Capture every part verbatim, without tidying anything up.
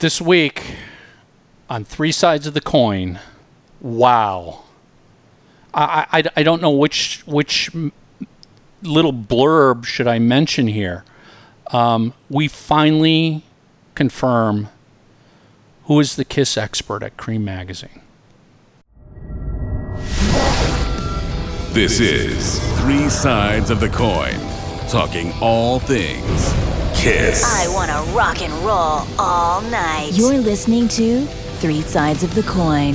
This week, on Three Sides of the Coin, wow. I, I, I don't know which which little blurb should I mention here. Um, we finally confirm who is the KISS expert at Creem Magazine. This is Three Sides of the Coin, talking all things KISS. I want to rock and roll all night. You're listening to Three Sides of the Coin.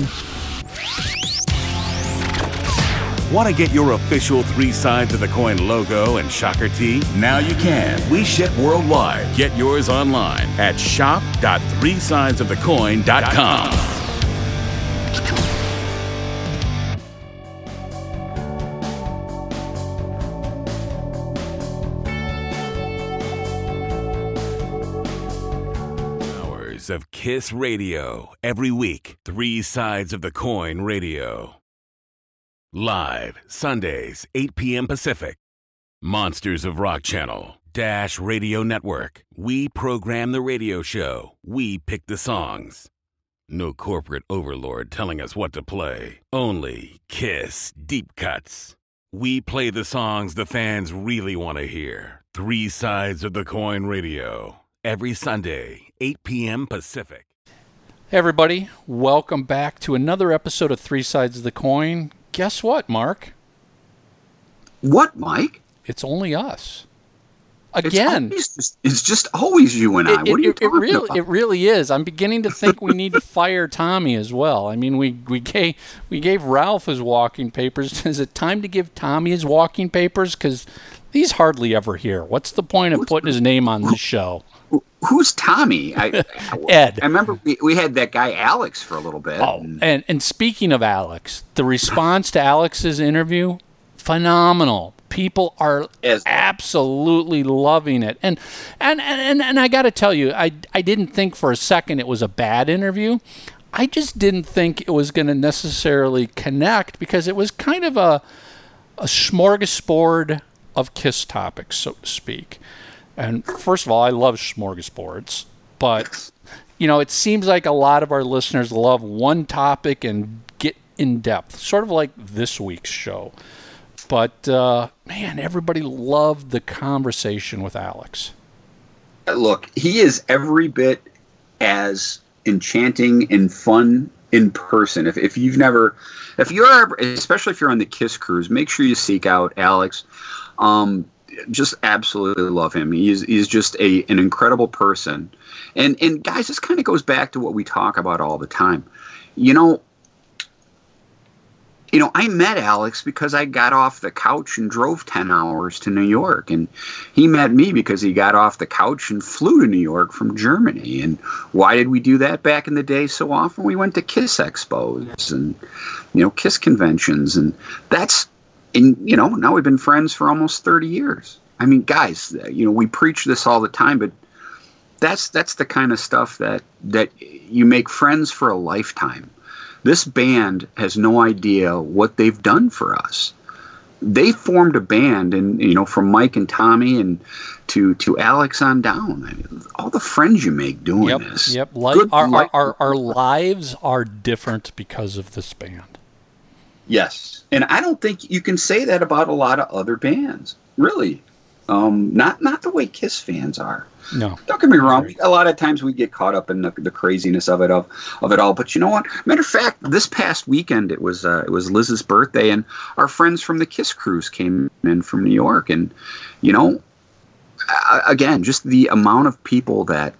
Want to get your official Three Sides of the Coin logo and shocker tee? Now you can. We ship worldwide. Get yours online at shop dot three sides of the coin dot com. Of KISS Radio every week. Three Sides of the Coin Radio. Live Sundays, eight p.m. Pacific. Monsters of Rock Channel, Dash Radio Network. We program the radio show. We pick the songs. No corporate overlord telling us what to play. Only KISS Deep Cuts. We play the songs the fans really want to hear. Three Sides of the Coin Radio. Every Sunday, eight p.m. Pacific. Hey, everybody. Welcome back to another episode of Three Sides of the Coin. Guess what, Mark? What, Mike? It's only us. Again. It's, always just, it's just always you and I. It, what are you it, talking it really, about? It really is. I'm beginning to think we need to fire Tommy as well. I mean, we, we, gave, we gave Ralph his walking papers. Is it time to give Tommy his walking papers? Because he's hardly ever here. What's the point of putting his name on this show? Who's Tommy? I, Ed. I remember we, we had that guy Alex for a little bit. Oh, and, and and speaking of Alex, the response to Alex's interview, phenomenal. People are As absolutely loving it. And and and, and, and I got to tell you, I, I didn't think for a second it was a bad interview. I just didn't think it was going to necessarily connect because it was kind of a a smorgasbord of KISS topics, so to speak. And first of all, I love smorgasbords, but, you know, it seems like a lot of our listeners love one topic and get in depth, sort of like this week's show. But, uh, man, everybody loved the conversation with Alex. Look, he is every bit as enchanting and fun in person. If if you've never, if you're, ever, especially if you're on the KISS cruise, make sure you seek out Alex. Um, Just absolutely love him. He's he's just a an incredible person, and and guys, this kind of goes back to what we talk about all the time. You know, you know, I met Alex because I got off the couch and drove ten hours to New York, and he met me because he got off the couch and flew to New York from Germany. And why did we do that back in the day so often? We went to KISS expos and you know KISS conventions, and that's. And, you know, now we've been friends for almost thirty years. I mean, guys, you know, we preach this all the time, but that's that's the kind of stuff that, that you make friends for a lifetime. This band has no idea what they've done for us. They formed a band, and, you know, from Mike and Tommy and to, to Alex on down. I mean, all the friends you make doing yep, this. Yep, Life, our, life. Our, our, our lives are different because of this band. Yes, and I don't think you can say that about a lot of other bands, really. Um, not not the way KISS fans are. No, don't get me wrong. A lot of times we get caught up in the, the craziness of it of, of it all. But you know what? Matter of fact, this past weekend it was uh, it was Liz's birthday, and our friends from the KISS cruise came in from New York, and you know, again, just the amount of people that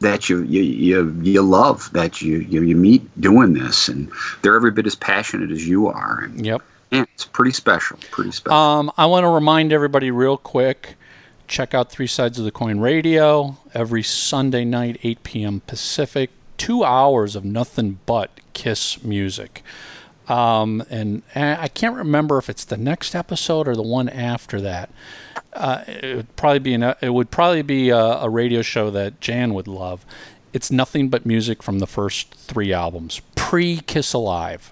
that you, you you you love, that you, you you meet doing this, and they're every bit as passionate as you are. And, yep. Man, it's pretty special, pretty special. Um, I want to remind everybody real quick, check out Three Sides of the Coin Radio every Sunday night, eight p.m. Pacific, two hours of nothing but KISS music. Um, and, and I can't remember if it's the next episode or the one after that. Uh, it would probably be an, it would probably be a, a radio show that Jan would love. It's nothing but music from the first three albums, pre-KISS Alive.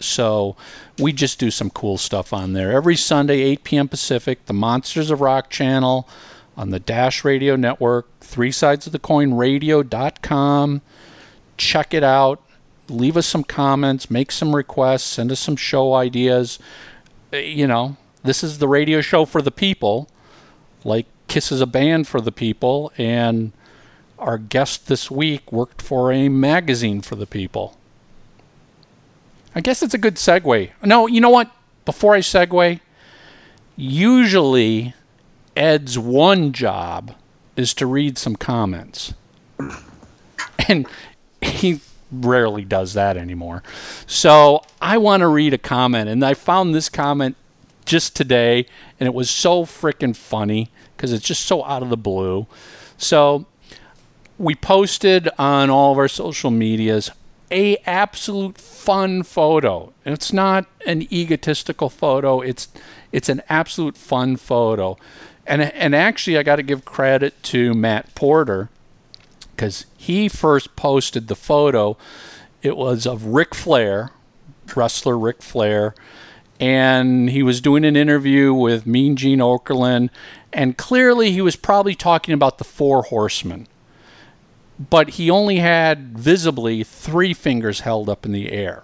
So we just do some cool stuff on there every Sunday, eight p.m. Pacific. The Monsters of Rock channel on the Dash Radio Network, three sides of the coin radio dot com. Check it out. Leave us some comments. Make some requests. Send us some show ideas. You know, this is the radio show for the people. Like KISS is a band for the people. And our guest this week worked for a magazine for the people. I guess it's a good segue. No, you know what? Before I segue, usually Ed's one job is to read some comments. And he rarely does that anymore. So I want to read a comment. And I found this comment just today, and it was so freaking funny because it's just so out of the blue. So we posted on all of our social medias a absolute fun photo. It's not an egotistical photo. It's it's an absolute fun photo. And and actually, I got to give credit to Matt Porter because he first posted the photo. It was of Ric Flair, wrestler Ric Flair, and he was doing an interview with Mean Gene Okerlund, and clearly he was probably talking about the Four Horsemen. But he only had visibly three fingers held up in the air.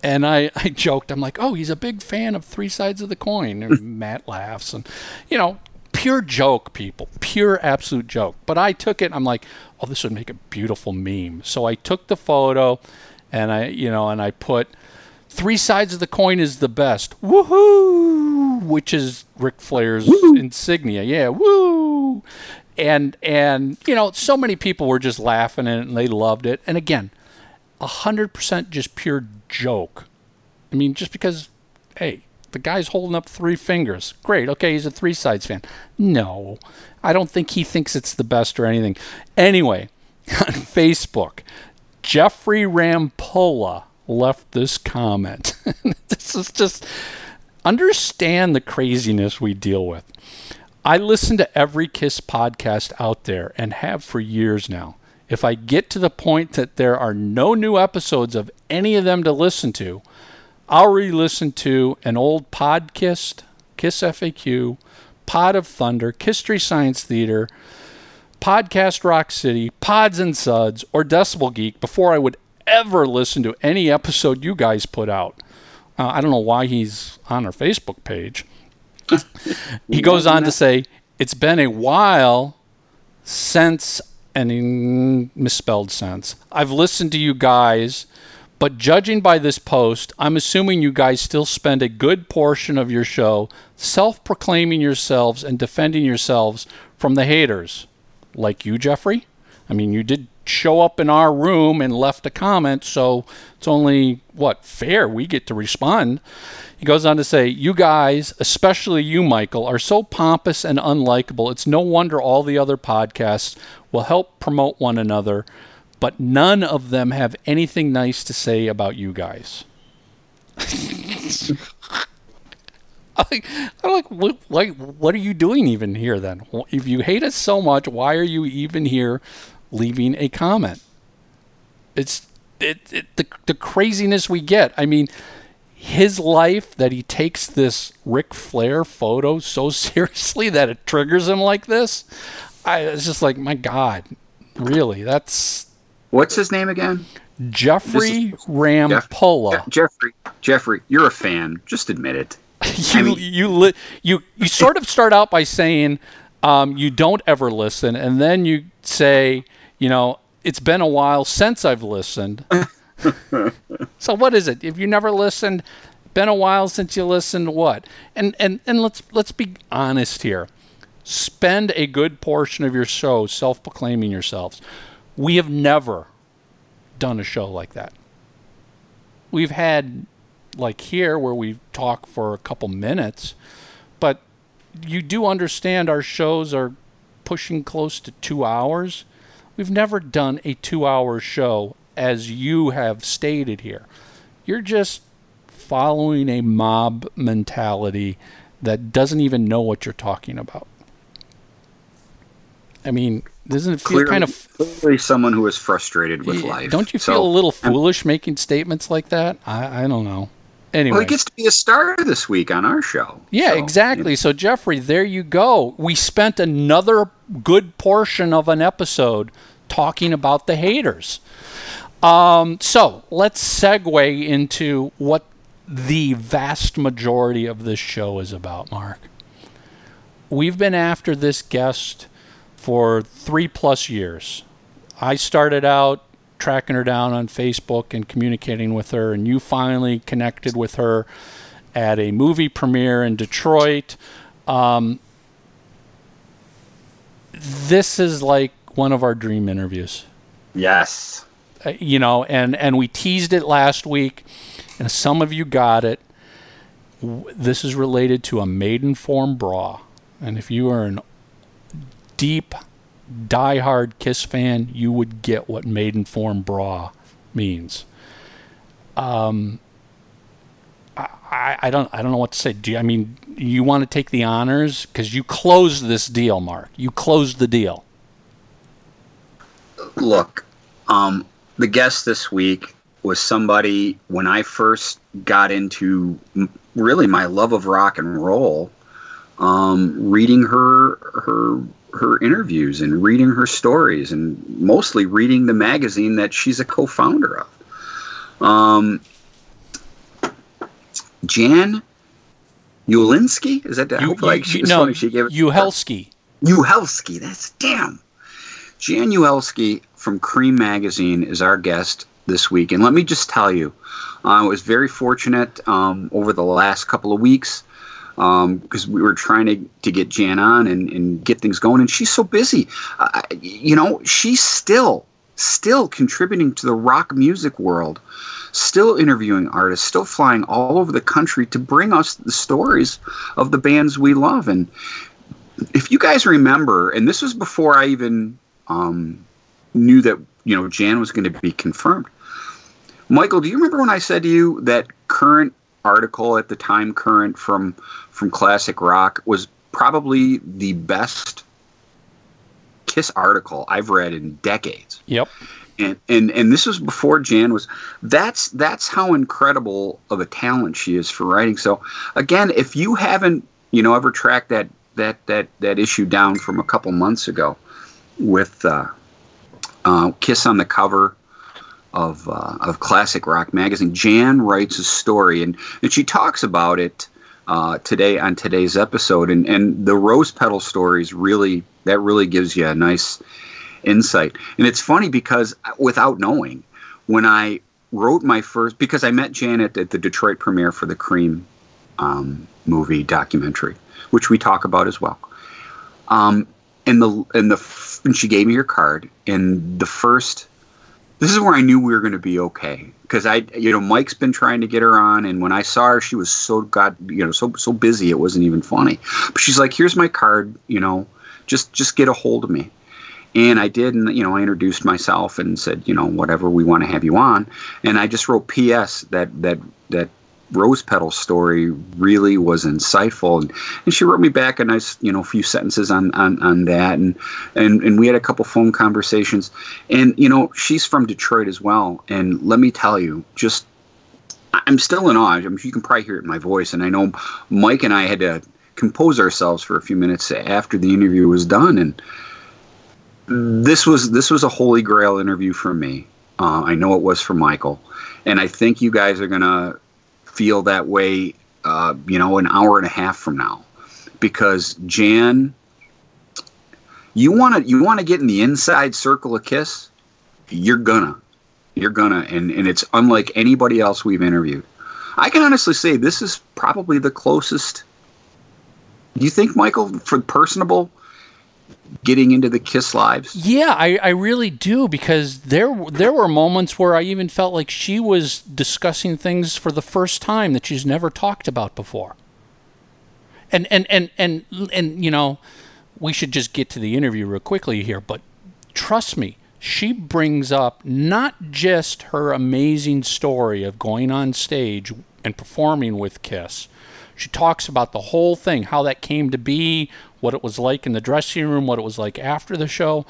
And I, I joked, I'm like, oh, he's a big fan of Three Sides of the Coin. And Matt laughs. And, you know, pure joke, people. Pure absolute joke. But I took it, and I'm like, oh, this would make a beautiful meme. So I took the photo, and I, you know, and I put, Three Sides of the Coin is the best. Woohoo! Which is Ric Flair's woo-hoo insignia. Yeah, woo! And, and you know, so many people were just laughing at it, and they loved it. And again, one hundred percent just pure joke. I mean, just because, hey, the guy's holding up three fingers. Great, okay, he's a Three Sides fan. No, I don't think he thinks it's the best or anything. Anyway, on Facebook, Jeffrey Rampolla left this comment. This is just, understand the craziness we deal with. I listen to every KISS podcast out there and have for years now. If I get to the point that there are no new episodes of any of them to listen to, I'll re-listen to an old podcast, KISS F A Q, Pod of Thunder, History Science Theater, Podcast Rock City, Pods and Suds, or Decibel Geek before I would ever listen to any episode you guys put out. Uh, I don't know why he's on our Facebook page. He goes on to say, it's been a while since, and he misspelled since, I've listened to you guys, but judging by this post, I'm assuming you guys still spend a good portion of your show self-proclaiming yourselves and defending yourselves from the haters. Like you, Jeffrey? I mean, you did show up in our room and left a comment, so it's only, what, fair we get to respond. He goes on to say, you guys, especially you, Michael, are so pompous and unlikable. It's no wonder all the other podcasts will help promote one another, but none of them have anything nice to say about you guys. I'm like, I'm like, what, like, what are you doing even here then? If you hate us so much, why are you even here leaving a comment? It's it, it the the craziness we get. I mean, his life that he takes this Ric Flair photo so seriously that it triggers him like this. I it's just like, my God, really? That's what's his name again? Jeffrey is, Rampolla. Jeff, Jeffrey, Jeffrey, you're a fan. Just admit it. you I mean, you li- you you sort of start out by saying um, you don't ever listen, and then you say, you know, it's been a while since I've listened. So what is it? If you never listened, been a while since you listened, what? And and and let's let's be honest here. Spend a good portion of your show self-proclaiming yourselves. We have never done a show like that. We've had, like here, where we talk for a couple minutes, but you do understand our shows are pushing close to two hours. We've never done a two-hour show, as you have stated here. You're just following a mob mentality that doesn't even know what you're talking about. I mean, doesn't it feel clearly, kind of... Clearly someone who is frustrated with life. Don't you feel so, a little foolish I'm, making statements like that? I, I don't know. Anyway. Well, he gets to be a star this week on our show. Yeah, so, exactly. Yeah. So, Jeffrey, there you go. We spent another good portion of an episode talking about the haters. Um, so, let's segue into what the vast majority of this show is about, Mark. We've been after this guest for three plus years. I started out tracking her down on Facebook and communicating with her, and you finally connected with her at a movie premiere in Detroit. Um, this is like one of our dream interviews. Yes. Uh, you know, and, and we teased it last week, and some of you got it. This is related to a Maidenform bra. And if you are an deep, diehard KISS fan, you would get what Maidenform bra means. Um, I, I don't, I don't know what to say. Do you, I mean, you want to take the honors because you closed this deal, Mark. You closed the deal. Look, um, the guest this week was somebody when I first got into really my love of rock and roll. Um, reading her her her interviews and reading her stories and mostly reading the magazine that she's a co-founder of. Um, Jaan Uhelszki? Is that you, like she, you, no, she gave it? Uhelszki. Uhelszki, that's damn. Jaan Uhelszki from Creem magazine is our guest this week. And let me just tell you, uh, I was very fortunate um, over the last couple of weeks because um, we were trying to, to get Jaan on and, and get things going, and she's so busy. Uh, you know, she's still, still contributing to the rock music world, still interviewing artists, still flying all over the country to bring us the stories of the bands we love. And if you guys remember, and this was before I even um, knew that, you know, Jaan was going to be confirmed. Michael, do you remember when I said to you that current article at the time current from from Classic Rock was probably the best KISS article I've read in decades? Yep. And and and this was before Jaan was. That's that's how incredible of a talent she is for writing. So again, if you haven't, you know, ever tracked that that that that issue down from a couple months ago with uh, uh, KISS on the cover of uh, of Classic Rock magazine, Jaan writes a story, and, and she talks about it uh, today on today's episode. And, and the rose petal stories really that really gives you a nice insight. And it's funny because without knowing, when I wrote my first, because I met Jaan at, at the Detroit premiere for the Cream um, movie documentary, which we talk about as well. Um, and the and the and she gave me her card, and the first. This is where I knew we were going to be okay, because I, you know, Mike's been trying to get her on, and when I saw her, she was so god, you know, so so busy it wasn't even funny. But she's like, "Here's my card, you know, just just get a hold of me," and I did, and you know, I introduced myself and said, you know, whatever, we want to have you on, and I just wrote P S that that that rose petal story really was insightful, and, and she wrote me back a nice, you know, few sentences on, on, on that, and, and and we had a couple phone conversations, and you know, she's from Detroit as well, and let me tell you, just I'm still in awe. I mean, you can probably hear it in my voice, and I know Mike and I had to compose ourselves for a few minutes after the interview was done, and this was this was a holy grail interview for me. Uh, I know it was for Michael, and I think you guys are gonna feel that way, uh, you know, an hour and a half from now, because Jaan, you want to you want to get in the inside circle of KISS, you're gonna, you're gonna, and and it's unlike anybody else we've interviewed. I can honestly say this is probably the closest. Do you think, Michael, for personable, getting into the KISS lives? Yeah, I, I really do, because there there were moments where I even felt like she was discussing things for the first time that she's never talked about before. And and and and, and you know, we should just get to the interview real quickly here, but trust me, she brings up not just her amazing story of going on stage and performing with KISS. She talks about the whole thing, how that came to be, what it was like in the dressing room, what it was like after the show.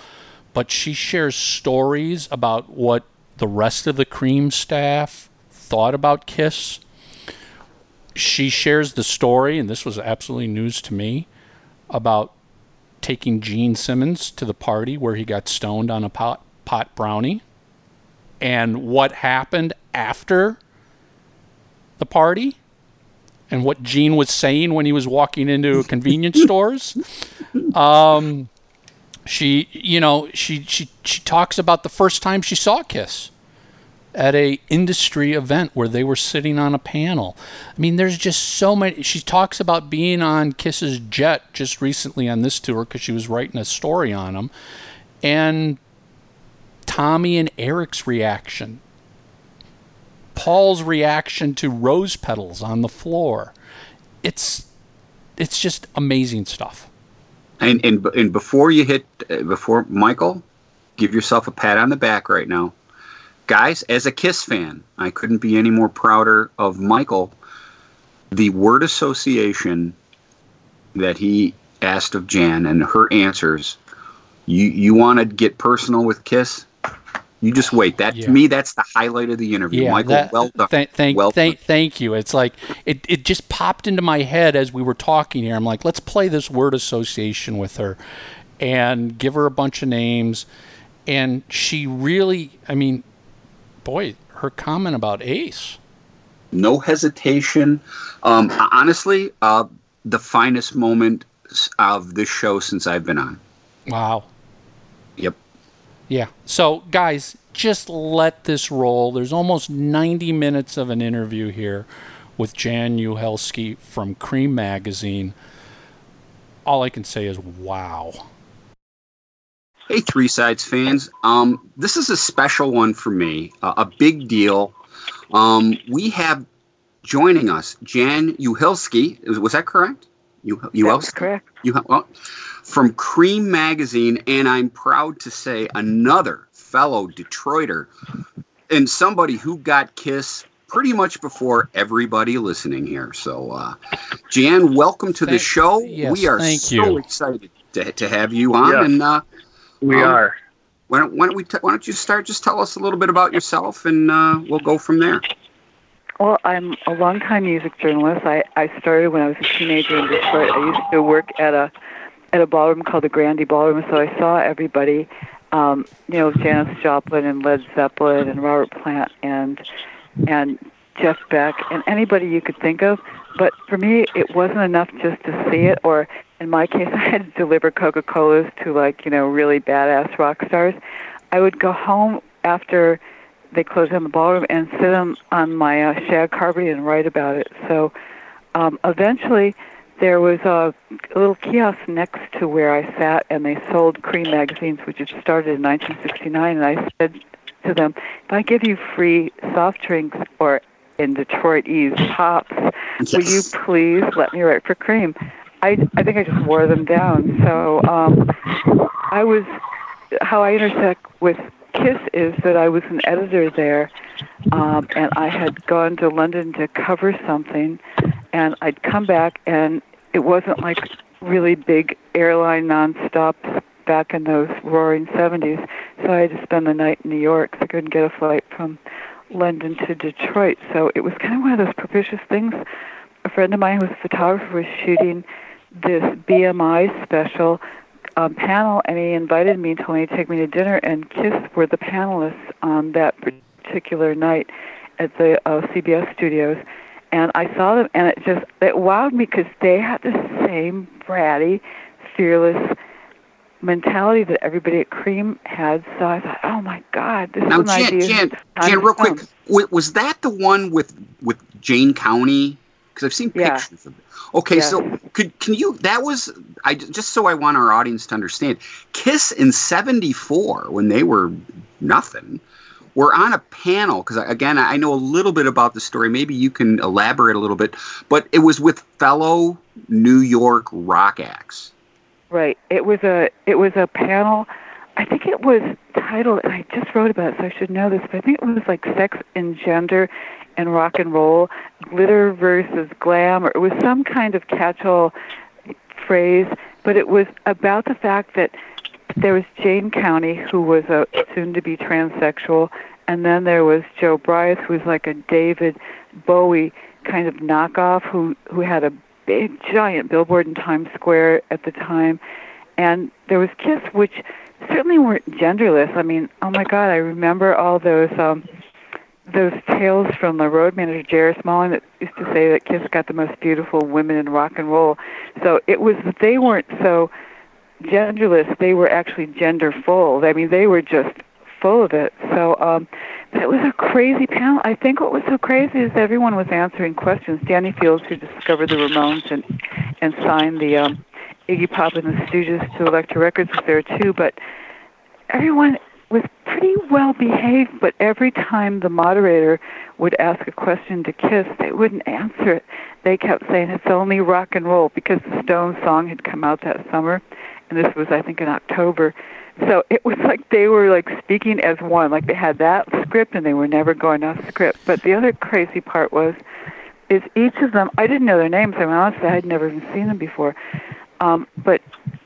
But she shares stories about what the rest of the Cream staff thought about KISS. she shares the story, and this was absolutely news to me, about taking Gene Simmons to the party where he got stoned on a pot, pot brownie, and what happened after the party, and what Gene was saying when he was walking into convenience stores. Um, she, you know, she, she, she talks about the first time she saw Kiss at a industry event where they were sitting on a panel. I mean, there's just so many. She talks about being on Kiss's jet just recently on this tour because she was writing a story on them. And Tommy and Eric's reaction. Paul's reaction to rose petals on the floor. It's it's just amazing stuff. And and, and before you hit, uh, before Michael, give yourself a pat on the back right now. Guys, as a KISS fan, I couldn't be any more prouder of Michael. The word association that he asked of Jan and her answers, you, you want to get personal with KISS? You just wait. That yeah. To me, that's the highlight of the interview. Yeah, Michael, that, well done. Th- thank, well th- done. Thank you. It's like, it, it just popped into my head as we were talking here. I'm like, let's play this word association with her and give her a bunch of names. And she really, I mean... Boy, her comment about Ace. No hesitation. Um, honestly, uh, the finest moment of this show since I've been on. Wow. Yep. Yeah. So, guys, just let this roll. There's almost ninety minutes of an interview here with Jaan Uhelszki from Creem magazine. All I can say is, wow. Hey, Three Sides fans. Um, this is a special one for me, uh, a big deal. Um, we have joining us Jaan Uhelszki. Was that correct? U- Uhelszki? correct. U- oh, from Creem magazine, and I'm proud to say another fellow Detroiter and somebody who got KISS pretty much before everybody listening here. So, uh, Jaan, welcome to thank, the show. Yes, we are so you. excited to, to have you on. Yeah. and. Uh, We um, are. Why don't, why don't we? T- why don't you start? Just tell us a little bit about yourself, and uh, we'll go from there. Well, I'm a longtime music journalist. I, I started when I was a teenager in Detroit. I used to work at a at a ballroom called the Grandy Ballroom, so I saw everybody, um, you know, Janis Joplin and Led Zeppelin and Robert Plant and and Jeff Beck and anybody you could think of. But for me, it wasn't enough just to see it, or in my case, I had to deliver Coca-Colas to, like, you know, really badass rock stars. I would go home after they closed down the ballroom and sit on, on my uh, shag carpet and write about it. So um, eventually there was a, a little kiosk next to where I sat, and they sold Creem magazines, which had started in nineteen sixty-nine, and I said to them, if I give you free soft drinks or in Detroitese pops, yes, will you please let me write for Creem? I, I think I just wore them down. So um, I was, how I intersect with KISS is that I was an editor there, um, and I had gone to London to cover something, and I'd come back, and it wasn't like really big airline nonstop back in those roaring seventies, so I had to spend the night in New York, so I couldn't get a flight from London to Detroit. So it was kind of one of those propitious things. A friend of mine who was a photographer was shooting this B M I special um, panel, and he invited me and told me to take me to dinner, and KISS were the panelists on that particular night at the uh, C B S studios. And I saw them, and it just it wowed me because they had the same bratty, fearless mentality that everybody at Creem had. So I thought, oh my God, this now, is an Jan, idea. Jan, Jan real quick, was that the one with, with Jane County? Because I've seen pictures yeah. of it. Okay, yes. so could can you? That was I just so I want our audience to understand. KISS in seventy-four, when they were nothing, were on a panel. Because again, I know a little bit about the story. Maybe you can elaborate a little bit. But it was with fellow New York rock acts. Right. It was a it was a panel. I think it was titled, and I just wrote about it, so I should know this, but I think it was like Sex and Gender and Rock and Roll, Glitter versus Glam, or it was some kind of catch-all phrase, but it was about the fact that there was Jane County, who was a soon-to-be transsexual, and then there was Joe Bryant, who was like a David Bowie kind of knockoff who, who had a big, giant billboard in Times Square at the time. And there was KISS, which certainly weren't genderless. I mean, oh, my God, I remember all those um, those tales from the road manager, J R Smalling, that used to say that KISS got the most beautiful women in rock and roll. So it was that they weren't so genderless. They were actually genderful. I mean, they were just full of it. So um, that was a crazy panel. I think what was so crazy is everyone was answering questions. Danny Fields, who discovered the Ramones and, and signed the... Um, Iggy Pop and the Stooges to Elektra Records was there too, but everyone was pretty well behaved, but every time the moderator would ask a question to KISS, they wouldn't answer it. They kept saying, it's only rock and roll, because the Stones song had come out that summer, and this was, I think, in October. So it was like they were like speaking as one, like they had that script and they were never going off script. But the other crazy part was, is each of them, I didn't know their names, I mean, honestly, I had never even seen them before. Um, but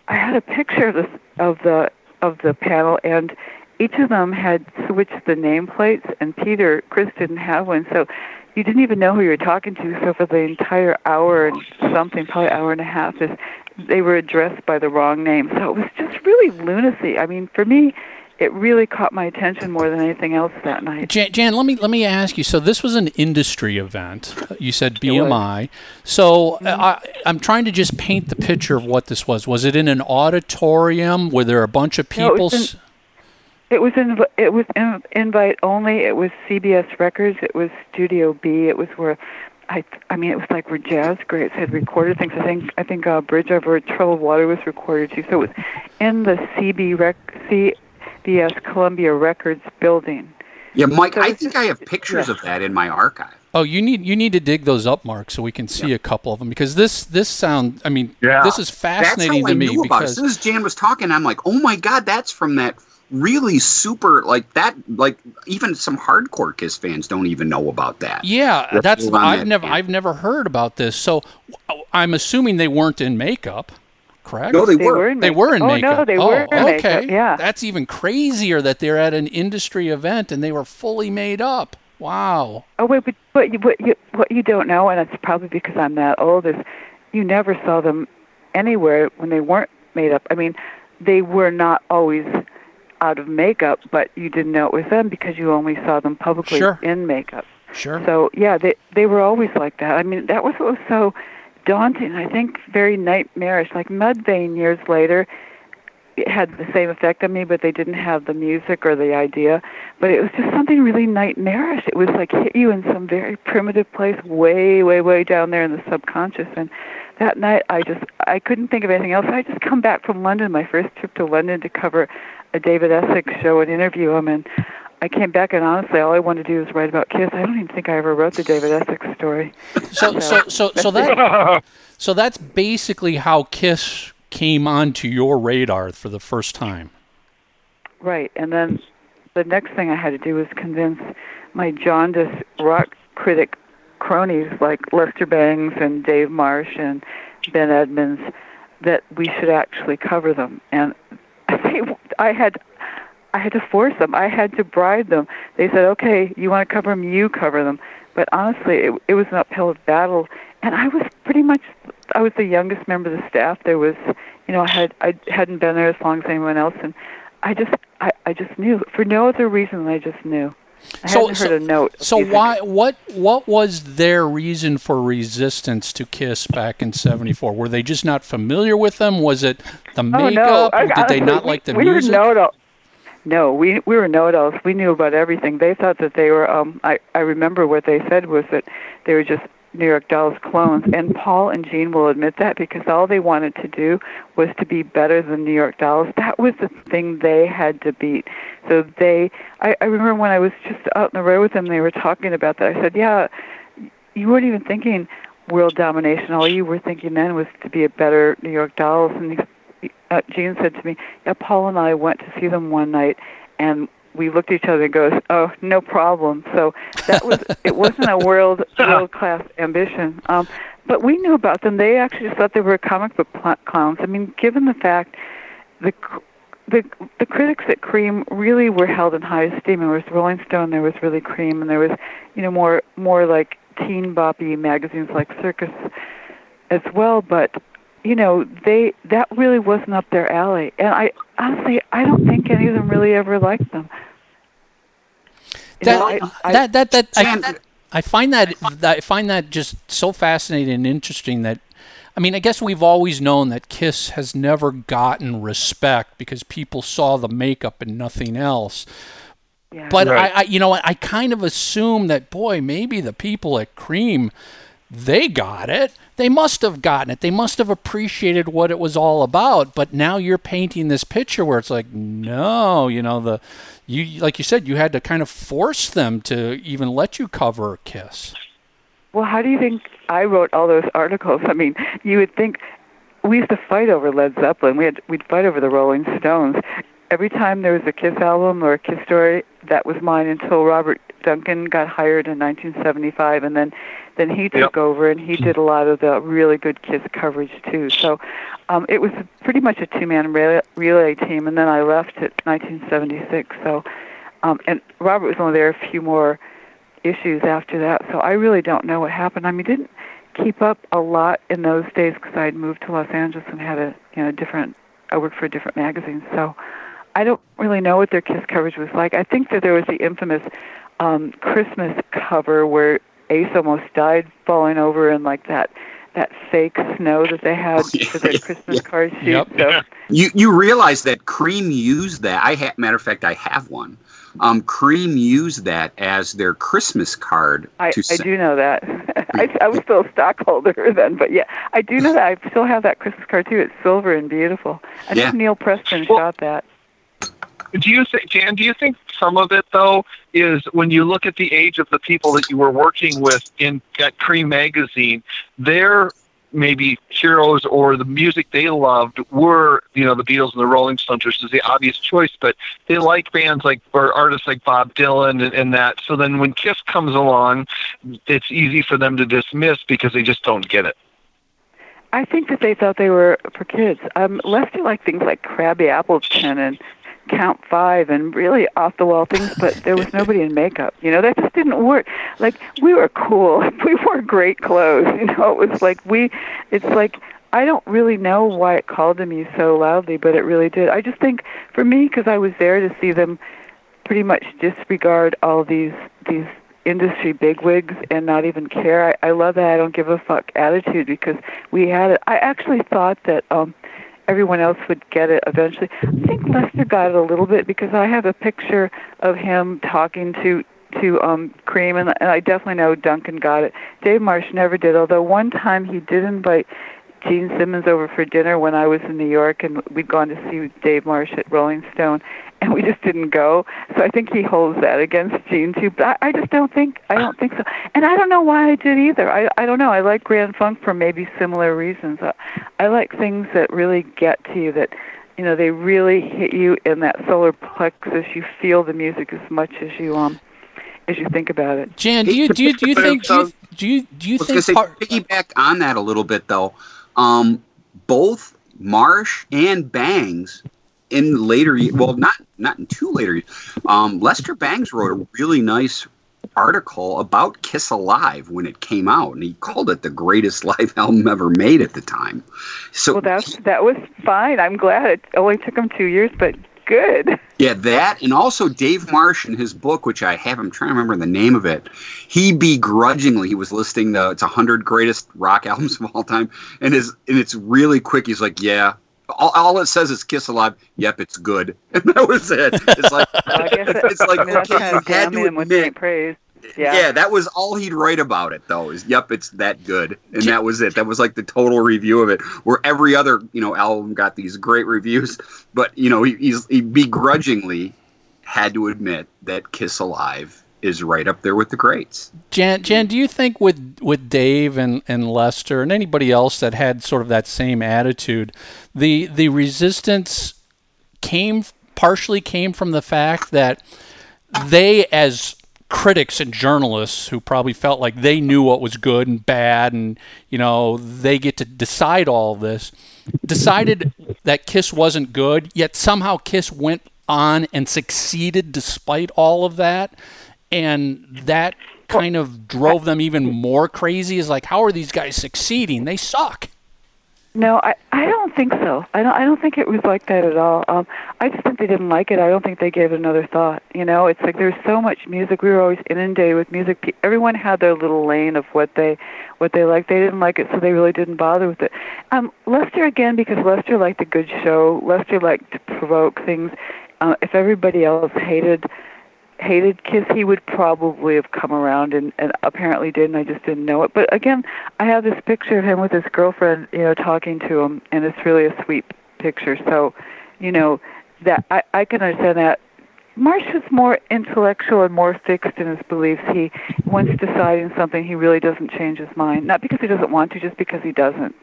I had a picture of the, of the of the panel, and each of them had switched the nameplates, and Peter, Chris didn't have one, so you didn't even know who you were talking to. So for the entire hour and something, probably hour and a half, is they were addressed by the wrong name. So it was just really lunacy. I mean, for me, it really caught my attention more than anything else that night. Jan, Jan, let me let me ask you. So this was an industry event. You said B M I. So mm-hmm. I, I'm trying to just paint the picture of what this was. Was it in an auditorium? Were there a bunch of people? No, it was, in, it was, in, it was in, invite only. It was C B S Records. It was Studio B. It was where, I I mean, it was like where jazz greats had recorded things. I think I think uh, Bridge Over Troubled Water was recorded too. So it was in the C B Rec C. B S Columbia Records building. Yeah, Mike, so I think just, I have pictures yeah. of that in my archive. Oh, you need you need to dig those up, Mark, so we can see yeah. a couple of them, because this this sound, I mean, yeah. this is fascinating to me. That's how I knew about it. As soon as Jan was talking, I'm like, oh my God, that's from that really super, like that, like even some hardcore KISS fans don't even know about that. Yeah, They're that's I've that never band. I've never heard about this. So I'm assuming they weren't in makeup. Correct? No, they, they were. were in they were in makeup. Oh, no, they oh, were in okay. makeup. Okay, yeah. That's even crazier that they're at an industry event and they were fully made up. Wow. Oh, wait, but, but, you, but you, what you don't know, and it's probably because I'm that old, is you never saw them anywhere when they weren't made up. I mean, they were not always out of makeup, but you didn't know it was them because you only saw them publicly sure. in makeup. Sure. So, yeah, they they were always like that. I mean, that was what was so... daunting, I think, very nightmarish. Like Mudvayne years later, it had the same effect on me, but they didn't have the music or the idea. But it was just something really nightmarish. It was like hit you in some very primitive place, way, way, way down there in the subconscious. And that night, I just, I couldn't think of anything else. I just come back from London, my first trip to London to cover a David Essex show and interview him. And I came back, and honestly, all I wanted to do was write about KISS. I don't even think I ever wrote the David Essex story. So, so, so, so that, so that's basically how KISS came onto your radar for the first time. Right, and then the next thing I had to do was convince my jaundiced rock critic cronies like Lester Bangs and Dave Marsh and Ben Edmonds that we should actually cover them. And they, I had. I had to force them. I had to bribe them. They said, okay, you want to cover them, you cover them. But honestly, it, it was an uphill battle. And I was pretty much, I was the youngest member of the staff. There was, you know, I, had, I hadn't been there as long as anyone else. And I just I, I just knew. For no other reason than I just knew. I so, hadn't heard so, a note. So why? What, what was their reason for resistance to KISS back in seventy-four? Were they just not familiar with them? Was it the makeup? Oh, no. I, did honestly, they not we, like the we music? We didn't know it all. No, we we were know-it-alls. We knew about everything. They thought that they were, um, I, I remember what they said was that they were just New York Dolls clones. And Paul and Gene will admit that because all they wanted to do was to be better than New York Dolls. That was the thing they had to beat. So they, I, I remember when I was just out on the road with them, they were talking about that. I said, yeah, you weren't even thinking world domination. All you were thinking then was to be a better New York Dolls. And these Uh, Gene said to me, yeah, Paul and I went to see them one night, and we looked at each other and goes, oh, no problem. So that was it wasn't a world world-class ambition. Um, but we knew about them. They actually just thought they were comic book pl- clowns. I mean, given the fact the, the the critics at Creem really were held in high esteem. There was Rolling Stone, there was really Creem, and there was, you know, more more like teen boppy magazines like Circus as well, but, you know, they that really wasn't up their alley. And I honestly, I don't think any of them really ever liked them. That, know, I, I, that that that I, I find that I find that just so fascinating and interesting. That, I mean, I guess we've always known that KISS has never gotten respect because people saw the makeup and nothing else. Yeah. But right. I, I, you know, I kind of assume that, boy, maybe the people at Creem, they got it. They must have gotten it. They must have appreciated what it was all about. But now you're painting this picture where it's like, no, you know, the you like you said, you had to kind of force them to even let you cover KISS. Well, how do you think I wrote all those articles? I mean, you would think we used to fight over Led Zeppelin. We had we'd fight over the Rolling Stones. Every time there was a KISS album or a KISS story, that was mine until Robert Duncan got hired in nineteen seventy-five, and then, then he took yep. over, and he did a lot of the really good KISS coverage, too. So um, it was pretty much a two-man relay, relay team, and then I left in nineteen seventy-six. So, um, and Robert was only there a few more issues after that, so I really don't know what happened. I mean, didn't keep up a lot in those days because I had moved to Los Angeles and had a, you know, different, I worked for a different magazine, so I don't really know what their KISS coverage was like. I think that there was the infamous um, Christmas cover where Ace almost died falling over in like that that fake snow that they had for their Christmas yeah. card sheet. Yep. So. Yeah. You you realize that Creem used that. I ha- matter of fact, I have one. Um, Creem used that as their Christmas card. I, to I do know that. I, I was still a stockholder then, but yeah, I do know that. I still have that Christmas card too. It's silver and beautiful. I yeah. think Neil Preston well, shot that. Do you think, Jan, do you think some of it, though, is when you look at the age of the people that you were working with in at Creem magazine, their maybe heroes or the music they loved were, you know, the Beatles and the Rolling Stones, which is the obvious choice, but they like bands like, or artists like Bob Dylan and, and that. So then when KISS comes along, it's easy for them to dismiss because they just don't get it. I think that they thought they were for kids. Um, Lester liked things like Krabby Appleton and Count Five and really off-the-wall things, but there was nobody in makeup. You know, that just didn't work. Like, we were cool. We wore great clothes. You know, it was like we, it's like, I don't really know why it called to me so loudly, but it really did. I just think, for me, because I was there to see them pretty much disregard all these these industry bigwigs and not even care. I, I love that I don't give a fuck attitude because we had it. I actually thought that um, everyone else would get it eventually. I think Lester got it a little bit because I have a picture of him talking to to um, Creem, and, and I definitely know Duncan got it. Dave Marsh never did, although one time he did invite Gene Simmons over for dinner when I was in New York, and we'd gone to see Dave Marsh at Rolling Stone, and we just didn't go. So I think he holds that against Gene too. But I, I just don't think I don't think so, and I don't know why I did either. I I don't know. I like Grand Funk for maybe similar reasons. I, I like things that really get to you, that, you know, they really hit you in that solar plexus. You feel the music as much as you um as you think about it. Jan, do you do you, do you think do you do you, do you think I was gonna say, piggyback on that a little bit though? Um, both Marsh and Bangs in later, well, not not in two later years. Um, Lester Bangs wrote a really nice article about KISS Alive when it came out, and he called it the greatest live album ever made at the time. So well, that's, that was fine. I'm glad it only took him two years, but good. Yeah, that, and also Dave Marsh in his book, which I have, I'm trying to remember the name of it, he begrudgingly, he was listing the it's one hundred greatest rock albums of all time, and his and it's really quick, he's like, yeah, all, all it says is KISS Alive, yep, it's good, and that was it. It's like, well, I guess it, it's like, I mean, okay, kind of you had to admit, praise. Yeah. yeah, that was all he'd write about it, though, is, yep, it's that good, and that was it. That was like the total review of it, where every other, you know, album got these great reviews, but, you know, he, he's, he begrudgingly had to admit that KISS Alive is right up there with the greats. Jan, Jan, do you think with with Dave and, and Lester and anybody else that had sort of that same attitude, the the resistance came partially came from the fact that they, as critics and journalists who probably felt like they knew what was good and bad and, you know, they get to decide all this, decided that KISS wasn't good, yet somehow KISS went on and succeeded despite all of that, and that kind of drove them even more crazy? Is like, how are these guys succeeding? They suck. No, I, I don't think so. I don't I don't think it was like that at all. Um, I just think they didn't like it. I don't think they gave it another thought. You know, it's like there's so much music. We were always inundated with music. Everyone had their little lane of what they what they liked. They didn't like it, so they really didn't bother with it. Um, Lester, again, because Lester liked a good show. Lester liked to provoke things. Uh, if everybody else hated hated KISS, he would probably have come around, and, and apparently did, and I just didn't know it. But again, I have this picture of him with his girlfriend, you know, talking to him, and it's really a sweet picture. So, you know, that I, I can understand that. Marsh is more intellectual and more fixed in his beliefs. He, once deciding something, he really doesn't change his mind. Not because he doesn't want to, just because he doesn't.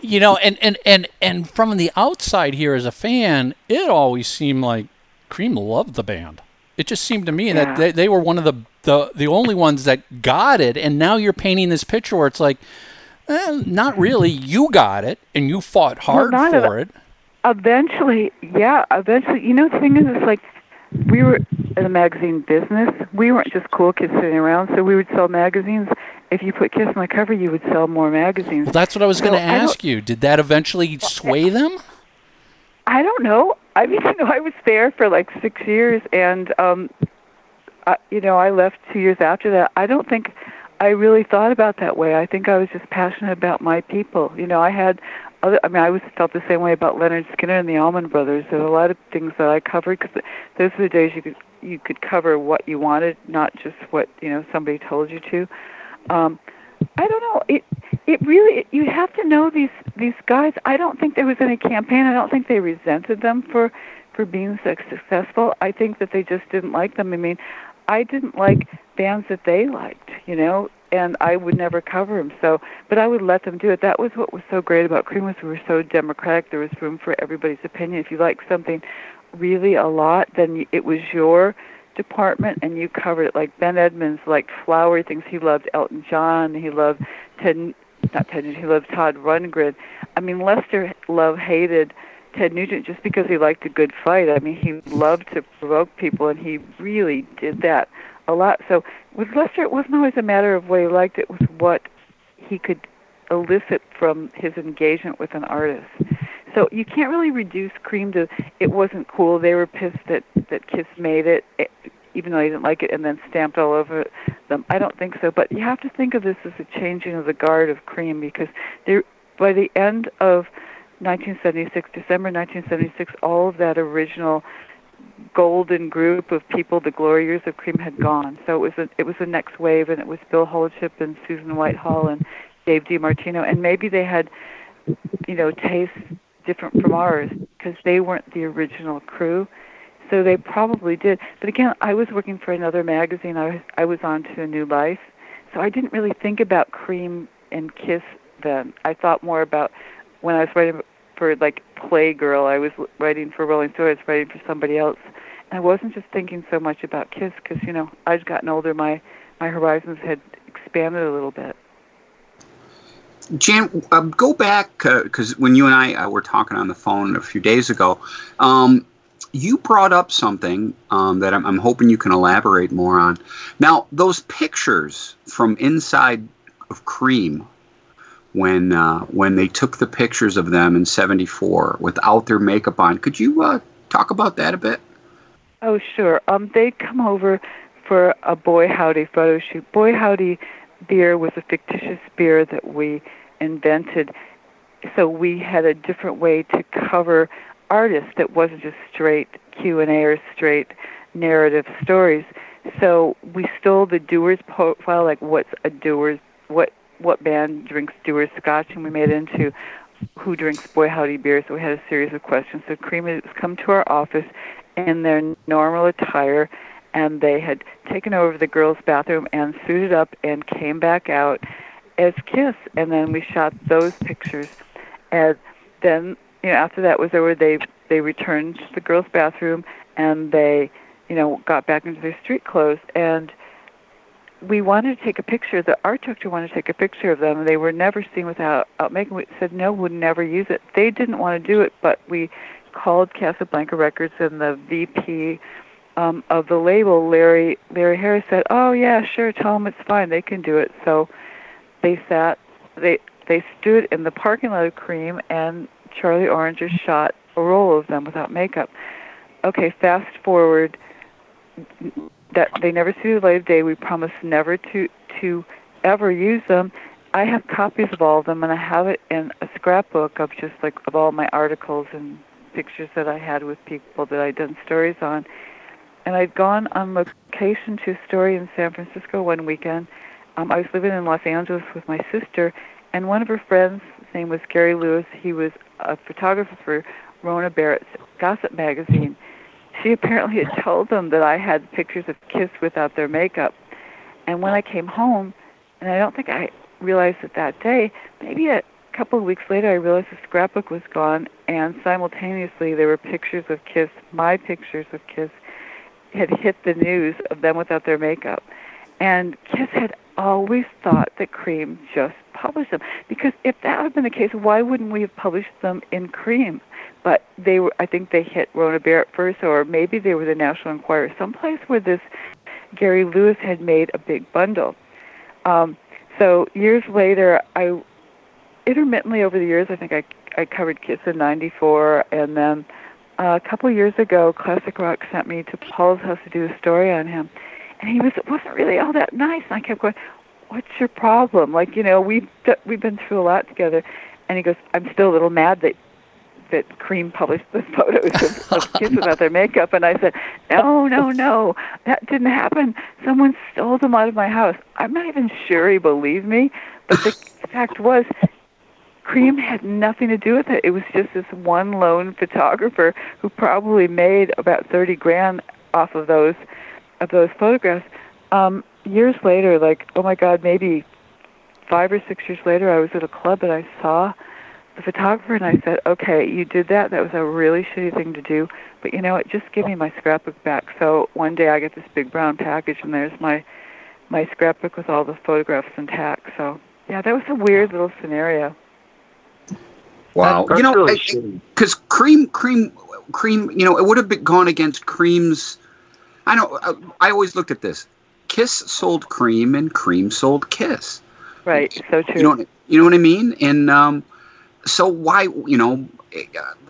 You know, and, and, and, and from the outside here as a fan, it always seemed like Cream loved the band. It just seemed to me yeah. that they, they were one of the, the the only ones that got it. And now you're painting this picture where it's like, eh, not really. You got it, and you fought hard well, for it. Eventually, yeah, eventually. You know, the thing is, it's like we were in the magazine business. We weren't just cool kids sitting around, so we would sell magazines. If you put KISS on the cover, you would sell more magazines. Well, that's what I was so going to ask you. Did that eventually sway them? I don't know. I mean, you know, I was there for like six years, and, um, I, you know, I left two years after that. I don't think I really thought about that way. I think I was just passionate about my people. You know, I had, other, I mean, I always felt the same way about Leonard Skinner and the Allman Brothers. There were a lot of things that I covered, because those were the days you could, you could cover what you wanted, not just what, you know, somebody told you to. Um, I don't know. It it really it, you have to know these these guys. I don't think there was any campaign. I don't think they resented them for for being so successful. I think that they just didn't like them. I mean, I didn't like bands that they liked, you know, and I would never cover them. So, but I would let them do it. That was what was so great about Cream, was we were so democratic. There was room for everybody's opinion. If you liked something really a lot, then it was your department, and you covered it. Like Ben Edmonds liked flowery things. He loved Elton John. He loved Ted, not Ted Nugent, he loved Todd Rundgren. I mean, Lester Love hated Ted Nugent just because he liked a good fight. I mean, he loved to provoke people, and he really did that a lot. So with Lester, it wasn't always a matter of what he liked. It was what he could elicit from his engagement with an artist. So you can't really reduce Cream to it wasn't cool. They were pissed that, that KISS made it, it, even though they didn't like it, and then stamped all over them. I don't think so. But you have to think of this as a changing of the guard of Cream, because they, by the end of nineteen seventy-six, December nineteen seventy-six, all of that original golden group of people, the glory years of Cream, had gone. So it was a, it was the next wave, and it was Bill Holship and Susan Whitehall and Dave DiMartino, and maybe they had, you know, tastes different from ours, because they weren't the original crew, so they probably did. But again, I was working for another magazine. I was, I was on to a New Life, so I didn't really think about Cream and KISS then. I thought more about when I was writing for like Playgirl, I was writing for Rolling Stone, I was writing for somebody else, and I wasn't just thinking so much about KISS, because, you know, I'd gotten older, my my horizons had expanded a little bit. Jan, uh, go back, because uh, when you and I uh, were talking on the phone a few days ago, um, you brought up something um, that I'm, I'm hoping you can elaborate more on. Now, those pictures from inside of Cream, when uh, when they took the pictures of them in seventy-four without their makeup on, could you uh, talk about that a bit? Oh, sure. Um, they'd come over for a Boy Howdy photo shoot. Boy Howdy beer was a fictitious beer that we invented, so we had a different way to cover artists that wasn't just straight Q and A or straight narrative stories. So we stole the Dewar's profile, like what's a Dewar's, what what band drinks Dewar's Scotch, and we made it into who drinks Boy Howdy beer. So we had a series of questions. So Cream had come to our office in their normal attire, and they had taken over the girls' bathroom and suited up and came back out as KISS. And then we shot those pictures. And then, you know, after that was over, they, they returned to the girls' bathroom, and they, you know, got back into their street clothes. And we wanted to take a picture. The art director wanted to take a picture of them. They were never seen without making. We said, no, we'd never use it. They didn't want to do it, but we called Casablanca Records, and the V P um, of the label, Larry Larry Harris said, "Oh yeah, sure, tell them it's fine. They can do it." So they sat, they they stood in the parking lot of Cream, and Charlie Orange just shot a roll of them without makeup. Okay, fast forward. That they never see the light of day. We promise never to to ever use them. I have copies of all of them, and I have it in a scrapbook of just like of all my articles and pictures that I had with people that I'd done stories on. And I'd gone on location to a story in San Francisco one weekend. Um, I was living in Los Angeles with my sister, and one of her friends, his name was Gary Lewis, he was a photographer for Rona Barrett's Gossip magazine. She apparently had told them that I had pictures of KISS without their makeup. And when I came home, and I don't think I realized it that day, maybe a couple of weeks later I realized the scrapbook was gone, and simultaneously there were pictures of KISS, my pictures of KISS, had hit the news of them without their makeup. And KISS had always thought that Cream just published them, because if that had been the case, why wouldn't we have published them in Cream? But they were, I think they hit Rona Barrett first, or maybe they were the National Enquirer, someplace where this Gary Lewis had made a big bundle. Um, so years later, I intermittently over the years, I think I, I covered KISS in ninety-four, and then uh, a couple of years ago, Classic Rock sent me to Paul's house to do a story on him, and he was wasn't really all that nice. And I kept going, "What's your problem? Like, you know, we've we've been through a lot together." And he goes, "I'm still a little mad that." that Cream published the photos of, of kids without their makeup." And I said, no, no, no, that didn't happen. Someone stole them out of my house. I'm not even sure he believed me, but the fact was Cream had nothing to do with it. It was just this one lone photographer who probably made about thirty grand off of those of those photographs. Um, years later, like, oh, my God, maybe five or six years later, I was at a club and I saw the photographer, and I said, "Okay, you did that. That was a really shitty thing to do, but you know what? Just give me my scrapbook back." So one day I get this big brown package, and there's my my scrapbook with all the photographs intact. So yeah, that was a weird little scenario. Wow, um, you know, because really Cream, Cream, Cream. You know, it would have been gone against Cream's. I know. I, I always looked at this. KISS sold Cream, and Cream sold KISS. Right. So true. You know, you know what I mean, and. um So why, you know,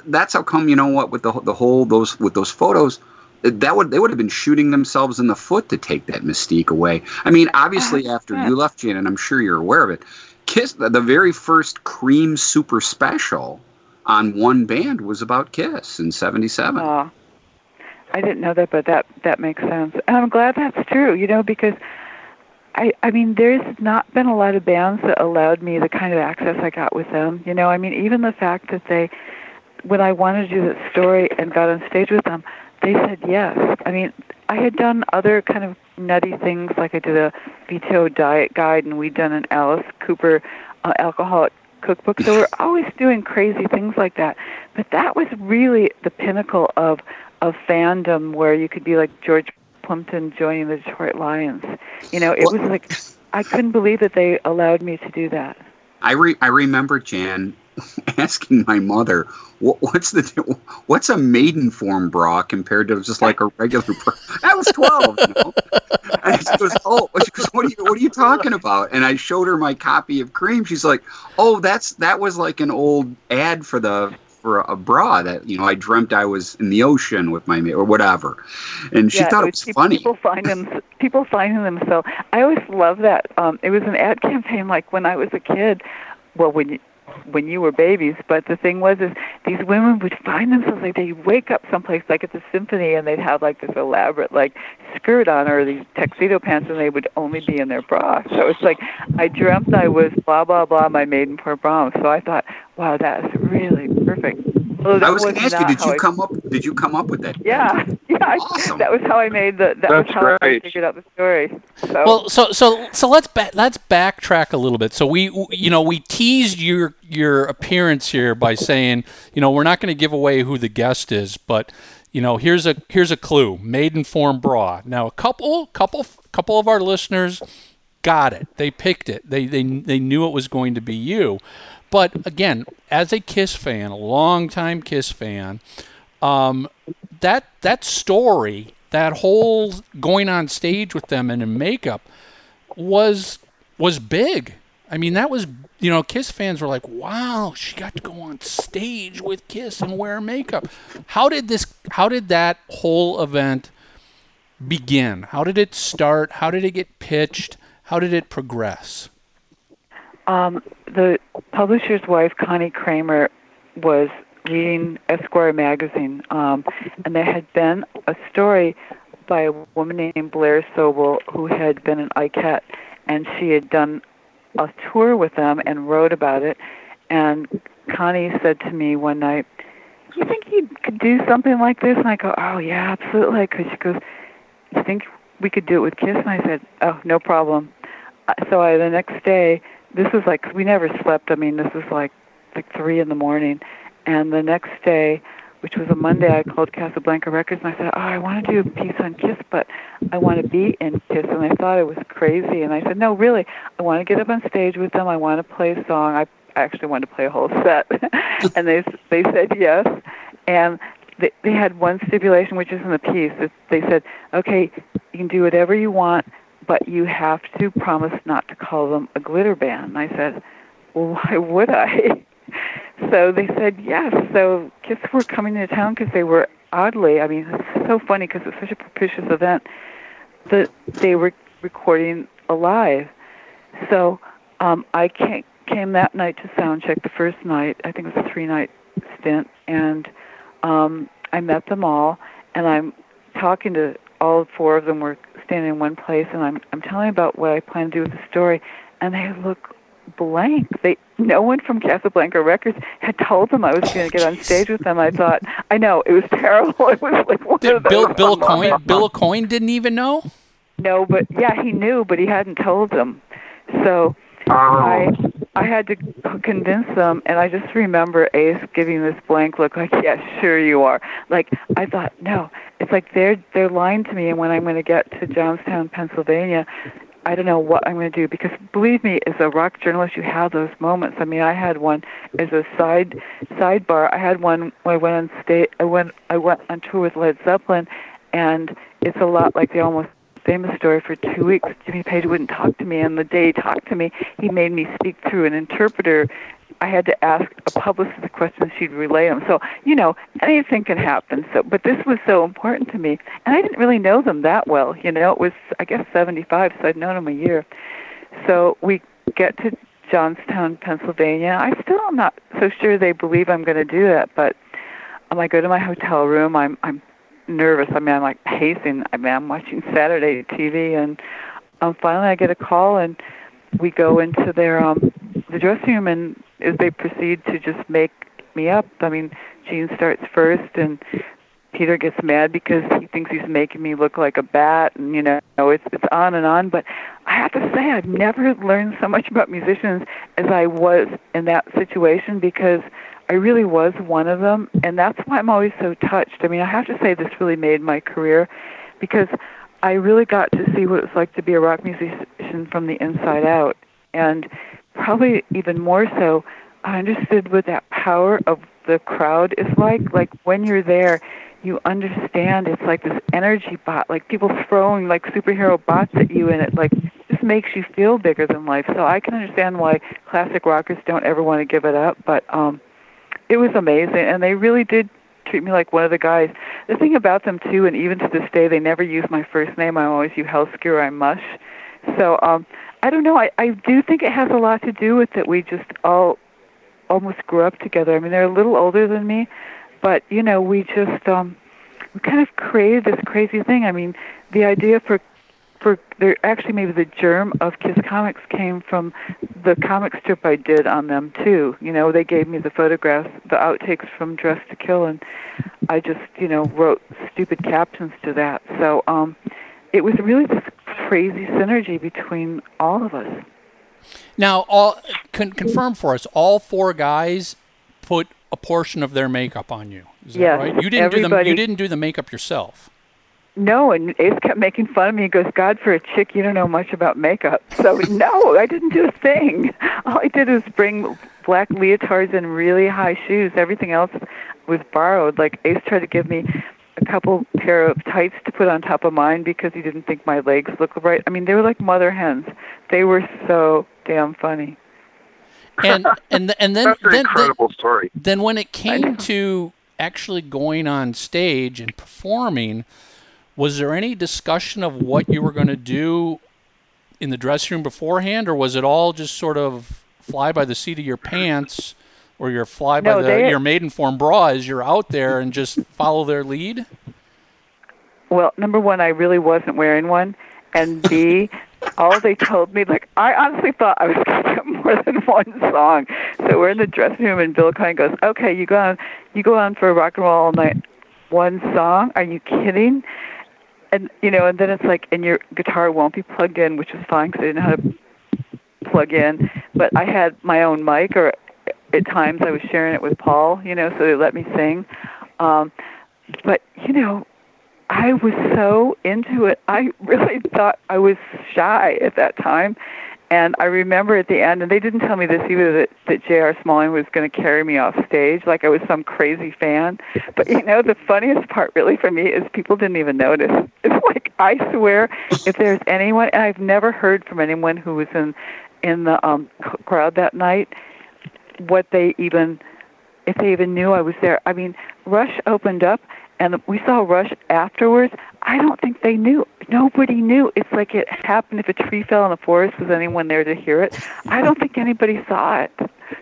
that's how come, you know what, with the the whole, those with those photos, that would they would have been shooting themselves in the foot to take that mystique away. I mean, obviously uh, after yeah. you left, Jaan, and I'm sure you're aware of it, KISS, the, the very first Cream Super Special on One Band was about KISS in seventy-seven. Oh, I didn't know that, but that, that makes sense. And I'm glad that's true, you know, because... I, I mean, there's not been a lot of bands that allowed me the kind of access I got with them. You know, I mean, even the fact that they, when I wanted to do that story and got on stage with them, they said yes. I mean, I had done other kind of nutty things, like I did a V T O diet guide, and we'd done an Alice Cooper uh, alcoholic cookbook. So we're always doing crazy things like that. But that was really the pinnacle of, of fandom, where you could be like George Plimpton joining the Detroit Lions. You know, it well, was like, I couldn't believe that they allowed me to do that. I re- I remember, Jaan, asking my mother, what, what's the what's a Maidenform bra compared to just like a regular bra? I was twelve, you know? And she goes, oh, she goes, what, are you, what are you talking about? And I showed her my copy of Cream. She's like, oh, that's that was like an old ad for the... for a bra that, you know, I dreamt I was in the ocean with my mate or whatever. And she yeah, thought it was people, funny. People find them, people finding themselves. I always love that. Um, it was an ad campaign like when I was a kid. Well, when you, when you were babies, but the thing was is these women would find themselves, like they'd wake up someplace like at the symphony, and they'd have like this elaborate like skirt on or these tuxedo pants, and they would only be in their bra. So it's like, I dreamt I was blah, blah, blah, my maiden poor bra. So I thought, wow, that's really perfect. Well, that I was going to ask you, did you I, come up? Did you come up with that? Yeah, yeah. Awesome. I, that was how I made the. That That's was how great. I figured out the story. So. Well, so so so let's ba- let's backtrack a little bit. So we, you know, we teased your your appearance here by saying, you know, we're not going to give away who the guest is, but you know, here's a here's a clue: Maidenform bra. Now, a couple couple couple of our listeners got it. They picked it. They they they knew it was going to be you. But again, as a KISS fan, a long-time KISS fan, um, that that story, that whole going on stage with them and in makeup was was big. I mean, that was, you know, KISS fans were like, wow, she got to go on stage with KISS and wear makeup. How did this, how did that whole event begin? How did it start? How did it get pitched? How did it progress? Um, the publisher's wife, Connie Kramer, was reading Esquire magazine, um, and there had been a story by a woman named Blair Sobel, who had been an I C A T, and she had done a tour with them and wrote about it. And Connie said to me one night, you think you could do something like this? And I go, oh, yeah, absolutely. Because she goes, you think we could do it with KISS? And I said, oh, no problem. So I, the next day, this was like, we never slept. I mean, this was like, like three in the morning. And the next day, which was a Monday, I called Casablanca Records, and I said, oh, I want to do a piece on KISS, but I want to be in KISS. And I thought it was crazy. And I said, no, really, I want to get up on stage with them. I want to play a song. I actually wanted to play a whole set. And they they said yes. And they, they had one stipulation, which is in the piece. They said, okay, you can do whatever you want, but you have to promise not to call them a glitter band. And I said, well, why would I? So they said yes. So KISS were coming to town because they were oddly, I mean, it's so funny because it's such a propitious event, that they were recording Alive. So um, I came that night to sound check the first night. I think it was a three-night stint. And um, I met them all. And I'm talking to all four of them. We're standing in one place. And I'm, I'm telling about what I plan to do with the story. And they look blank. They no one from Casablanca Records had told them I was going to get on stage with them. I thought, I know, it was terrible. It was like one Did of Bill those. Bill Aucoin Bill Aucoin didn't even know? No, but yeah, he knew, but he hadn't told them. So oh. I I had to convince them, and I just remember Ace giving this blank look, like, yeah, sure you are. Like I thought, no, it's like they're they're lying to me, and when I'm going to get to Johnstown, Pennsylvania, I don't know what I'm going to do, because believe me, as a rock journalist, you have those moments. I mean, I had one as a side sidebar. I had one when I went on stage. I went I went on tour with Led Zeppelin, and it's a lot like the Almost Famous story. For two weeks, Jimmy Page wouldn't talk to me, and the day he talked to me, he made me speak through an interpreter. I had to ask a publicist the questions she'd relay them. So, you know, anything can happen. So, but this was so important to me. And I didn't really know them that well. You know, it was, I guess, seventy-five, so I'd known them a year. So we get to Johnstown, Pennsylvania. I still am not so sure they believe I'm going to do that, but um, I go to my hotel room. I'm I'm nervous. I mean, I'm like pacing. I mean, I'm watching Saturday T V. And um, finally I get a call, and we go into their um, the dressing room, and as they proceed to just make me up. I mean, Gene starts first, and Peter gets mad because he thinks he's making me look like a bat, and, you know, it's it's on and on. But I have to say, I've never learned so much about musicians as I was in that situation, because I really was one of them, and that's why I'm always so touched. I mean, I have to say this really made my career, because I really got to see what it was like to be a rock musician from the inside out. And probably even more so, I understood what that power of the crowd is like. Like when you're there, you understand it's like this energy bot, like people throwing like superhero bots at you, and it like just makes you feel bigger than life. So I can understand why classic rockers don't ever want to give it up, but um, it was amazing, and they really did treat me like one of the guys. The thing about them too, and even to this day, they never use my first name. I'm always Uhelszki or I'm Mush. So um, I don't know. I, I do think it has a lot to do with that we just all almost grew up together. I mean, they're a little older than me, but, you know, we just um, we kind of created this crazy thing. I mean, the idea for, for there actually maybe the germ of KISS Comics came from the comic strip I did on them, too. You know, they gave me the photographs, the outtakes from Dress to Kill, and I just, you know, wrote stupid captions to that. So um, it was really this crazy synergy between all of us. Now, all con- confirm for us, all four guys put a portion of their makeup on you. Is that yes, right? You didn't everybody. do the you didn't do the makeup yourself. No, and Ace kept making fun of me. He goes, God, for a chick, you don't know much about makeup. So, no, I didn't do a thing. All I did was bring black leotards and really high shoes. Everything else was borrowed. Like, Ace tried to give me a couple pair of tights to put on top of mine because he didn't think my legs looked right. I mean, they were like mother hens. They were so damn funny. And and and then that's an then, incredible then, story. Then when it came to actually going on stage and performing, was there any discussion of what you were going to do in the dressing room beforehand, or was it all just sort of fly by the seat of your pants, or your fly by no, the they, your Maidenform bra as you're out there and just follow their lead? Well, number one, I really wasn't wearing one, and B, all they told me, like, I honestly thought I was going to get more than one song. So we're in the dressing room, and Bill Aucoin goes, "Okay, you go on, you go on for rock and roll all night. One song? Are you kidding?" And you know, and then it's like, and your guitar won't be plugged in, which was fine because I didn't know how to plug in. But I had my own mic, or at times I was sharing it with Paul, you know, so they let me sing. Um, but you know, I was so into it. I really thought I was shy at that time. And I remember at the end, and they didn't tell me this either, that, that J R. Smalling was going to carry me off stage like I was some crazy fan. But, you know, the funniest part really for me is people didn't even notice. It's like, I swear, if there's anyone, and I've never heard from anyone who was in, in the um, crowd that night, what they even, if they even knew I was there. I mean, Rush opened up, and we saw Rush afterwards. I don't think they knew. Nobody knew. It's like it happened if a tree fell in the forest. Was anyone there to hear it? I don't think anybody saw it.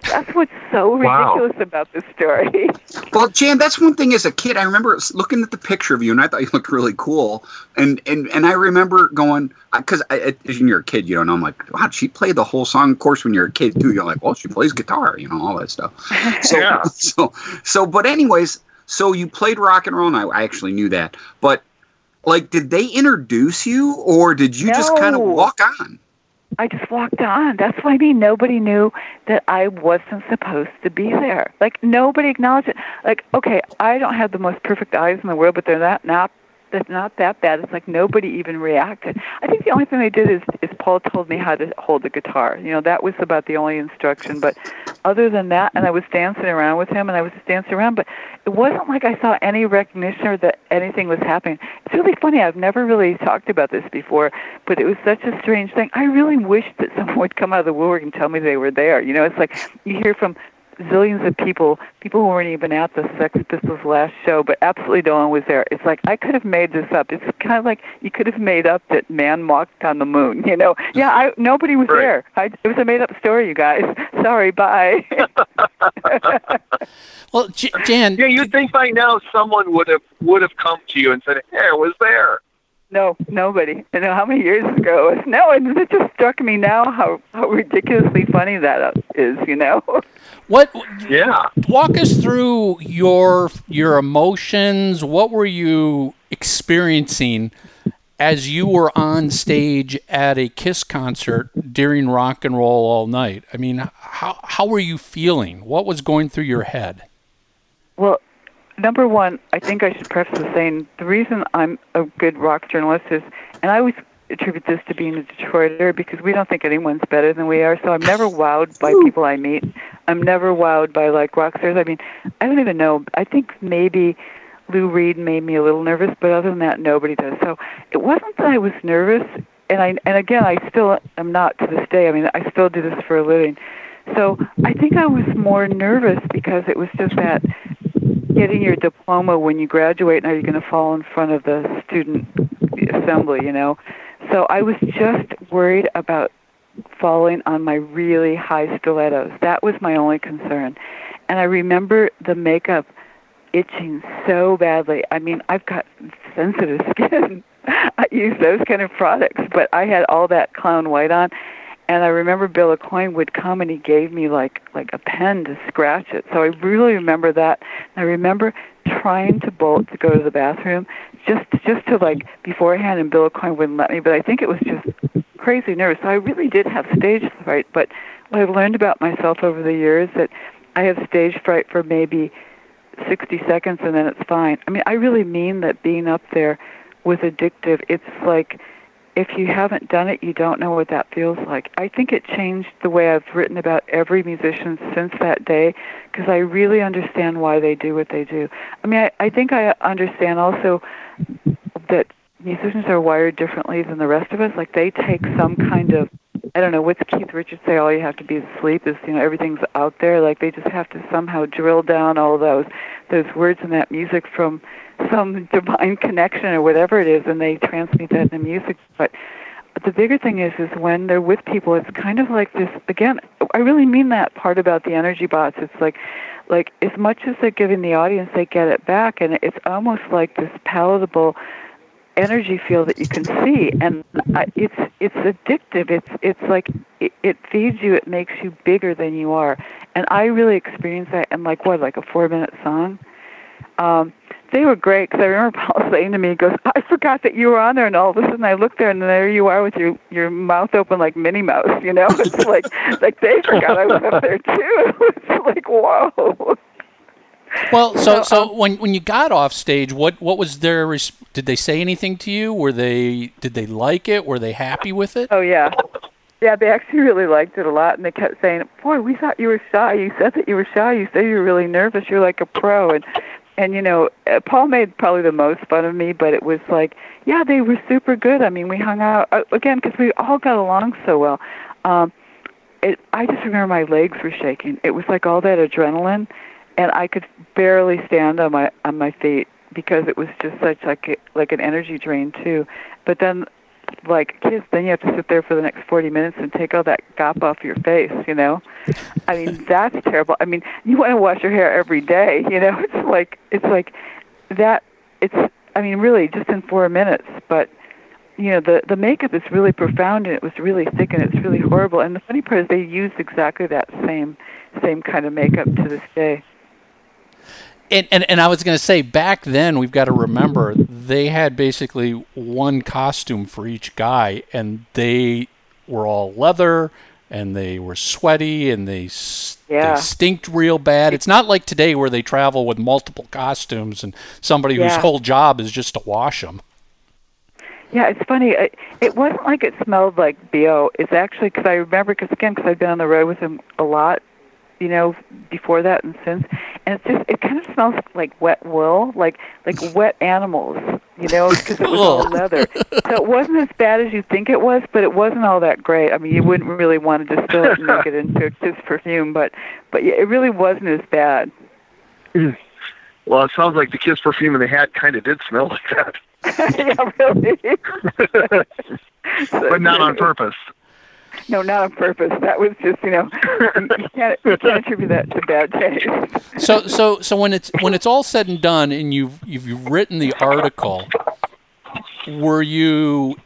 That's what's so wow. ridiculous about this story. Well, Jan, that's one thing as a kid. I remember looking at the picture of you, and I thought you looked really cool. And and, and I remember going, because when you're a kid, you don't know. I'm like, wow, she played the whole song. Of course, when you're a kid, too, you're like, well, she plays guitar, you know, all that stuff. So, yeah. So, so, but anyways, so you played rock and roll, and I, I actually knew that. But, like, did they introduce you, or did you no. just kind of walk on? I just walked on. That's what I mean. Nobody knew that I wasn't supposed to be there. Like, nobody acknowledged it. Like, okay, I don't have the most perfect eyes in the world, but they're not not, they're not that bad. It's like nobody even reacted. I think the only thing they did is, is Paul told me how to hold the guitar. You know, that was about the only instruction. But other than that, and I was dancing around with him, and I was just dancing around, but it wasn't like I saw any recognition or that anything was happening. It's really funny. I've never really talked about this before, but it was such a strange thing. I really wished that someone would come out of the woodwork and tell me they were there. You know, it's like you hear from zillions of people, people who weren't even at the Sex Pistols last show, but absolutely no one was there. It's like, I could have made this up. It's kind of like you could have made up that man walked on the moon, you know? Yeah, I, nobody was right. there. I, it was a made-up story, you guys. Sorry, bye. Well, Jan... Yeah, you'd think by now someone would have would have come to you and said, hey, I was there. No, nobody. I know how many years ago. No, and it just struck me now how, how ridiculously funny that is, you know? What? Yeah. Walk us through your your emotions. What were you experiencing as you were on stage at a KISS concert during Rock and Roll All Night? I mean, how how were you feeling? What was going through your head? Well, number one, I think I should preface with saying the reason I'm a good rock journalist is, and I always attribute this to being a Detroiter because we don't think anyone's better than we are, so I'm never wowed by people I meet. I'm never wowed by, like, rock stars. I mean, I don't even know. I think maybe Lou Reed made me a little nervous, but other than that, nobody does. So it wasn't that I was nervous, and, I, and again, I still am not to this day. I mean, I still do this for a living. So I think I was more nervous because it was just that getting your diploma when you graduate, and are you going to fall in front of the student assembly, you know? So I was just worried about falling on my really high stilettos. That was my only concern. And I remember the makeup itching so badly. I mean, I've got sensitive skin. I use those kind of products, but I had all that clown white on. And I remember Bill Aucoin would come, and he gave me, like, like a pen to scratch it. So I really remember that. And I remember trying to bolt to go to the bathroom just just to, like, beforehand, and Bill Aucoin wouldn't let me. But I think it was just crazy nerves. So I really did have stage fright. But what I've learned about myself over the years that I have stage fright for maybe sixty seconds, and then it's fine. I mean, I really mean that being up there was addictive. It's like... if you haven't done it, you don't know what that feels like. I think it changed the way I've written about every musician since that day, because I really understand why they do what they do. I mean, I, I think I understand also that musicians are wired differently than the rest of us. Like, they take some kind of, I don't know, what's Keith Richards say, all you have to be is sleep, is, you know, everything's out there. Like, they just have to somehow drill down all those those words and that music from some divine connection or whatever it is, and they transmit that in the music. But the bigger thing is, is when they're with people, it's kind of like this, again, I really mean that part about the energy bots. It's like, like as much as they're giving the audience, they get it back, and it's almost like this palatable energy field that you can see, and it's it's addictive. It's it's like it, it feeds you. It makes you bigger than you are, and I really experienced that in like what, like a four minute song. Um, they were great, because I remember Paul saying to me, he goes, "I forgot that you were on there," and all of a sudden I looked there, and there you are with your your mouth open like Minnie Mouse. You know, it's like like they forgot I was up there too. It's like, whoa. Well, so so when when you got off stage, what, what was their res- did they say anything to you? Were they did they like it? Were they happy with it? Oh yeah, yeah. They actually really liked it a lot, and they kept saying, "Boy, we thought you were shy. You said that you were shy. You said you were really nervous. You're like a pro." And and you know, Paul made probably the most fun of me, but it was like, yeah, they were super good. I mean, we hung out again because we all got along so well. Um, it, I just remember my legs were shaking. It was like all that adrenaline. And I could barely stand on my on my feet because it was just such like a, like an energy drain too. But then, like KISS, then you have to sit there for the next forty minutes and take all that gop off your face. You know, I mean that's terrible. I mean you want to wash your hair every day. You know, it's like it's like that. It's I mean really just in four minutes. But you know the the makeup is really profound, and it was really thick, and it's really horrible. And the funny part is they used exactly that same same kind of makeup to this day. And, and and I was going to say, back then, we've got to remember, they had basically one costume for each guy, and they were all leather, and they were sweaty, and they, yeah. they stinked real bad. It's not like today where they travel with multiple costumes and somebody yeah. whose whole job is just to wash them. Yeah, it's funny. It, it wasn't like it smelled like B O. It's actually, because I remember, because again, because I've been on the road with him a lot, you know, before that and since, and it's just, it kind of smells like wet wool, like like wet animals, you know, because it was all leather. So it wasn't as bad as you think it was, but it wasn't all that great. I mean, you wouldn't really want to distill it and make it into just perfume, but but yeah, it really wasn't as bad. Well, it sounds like the KISS perfume and the hat kind of did smell like that. Yeah, really. So, but not on purpose. No, not on purpose. That was just, you know, you can't, you can't attribute that to bad taste. So, so, so when it's when it's all said and done, and you've you've written the article, were you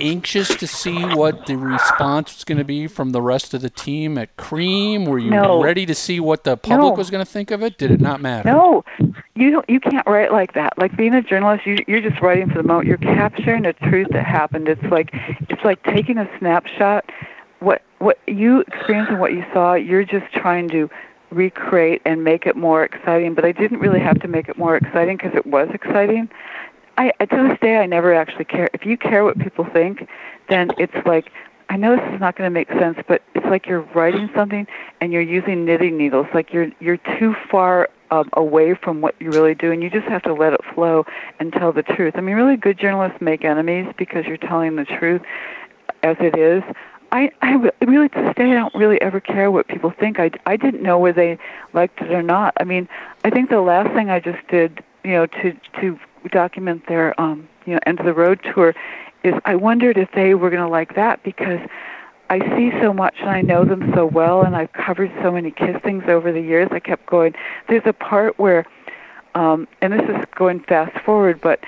anxious to see what the response was going to be from the rest of the team at Creem? Were you no. ready to see what the public no. was going to think of it? Did it not matter? No, you don't. You can't write like that. Like being a journalist, you, you're just writing for the moment. You're capturing a truth that happened. It's like it's like taking a snapshot. What what you experienced and what you saw, you're just trying to recreate and make it more exciting. But I didn't really have to make it more exciting because it was exciting. I to this day, I never actually care. If you care what people think, then it's like, I know this is not going to make sense, but it's like you're writing something and you're using knitting needles. Like you're you're too far um, away from what you really do, and you just have to let it flow and tell the truth. I mean, really good journalists make enemies because you're telling the truth as it is. I, I really, to this day, I don't really ever care what people think. I, I didn't know whether they liked it or not. I mean, I think the last thing I just did, you know, to to document their, um, you know, end of the road tour is I wondered if they were going to like that because I see so much and I know them so well and I've covered so many KISS things over the years. I kept going. There's a part where, um, and this is going fast forward, but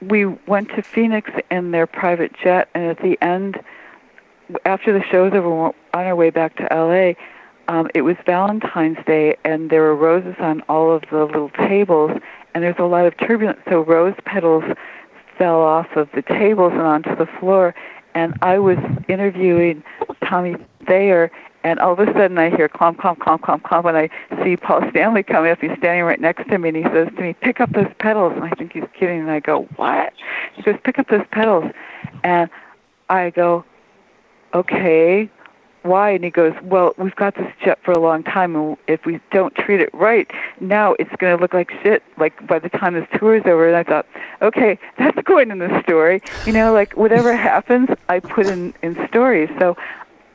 we went to Phoenix in their private jet, and at the end, after the show's over, on our way back to L A, um, it was Valentine's Day, and there were roses on all of the little tables, and there's a lot of turbulence, so rose petals fell off of the tables and onto the floor, and I was interviewing Tommy Thayer, and all of a sudden I hear clomp, clomp, clomp, clomp, clomp, and I see Paul Stanley come up. He's standing right next to me, and he says to me, "Pick up those petals," and I think he's kidding, and I go, "What?" He goes, "Pick up those petals." And I go, okay, why? And he goes, well, we've got this jet for a long time, and if we don't treat it right now, it's going to look like shit, like, by the time this tour is over. And I thought, okay, that's going in the story. You know, like, whatever happens, I put in, in stories. So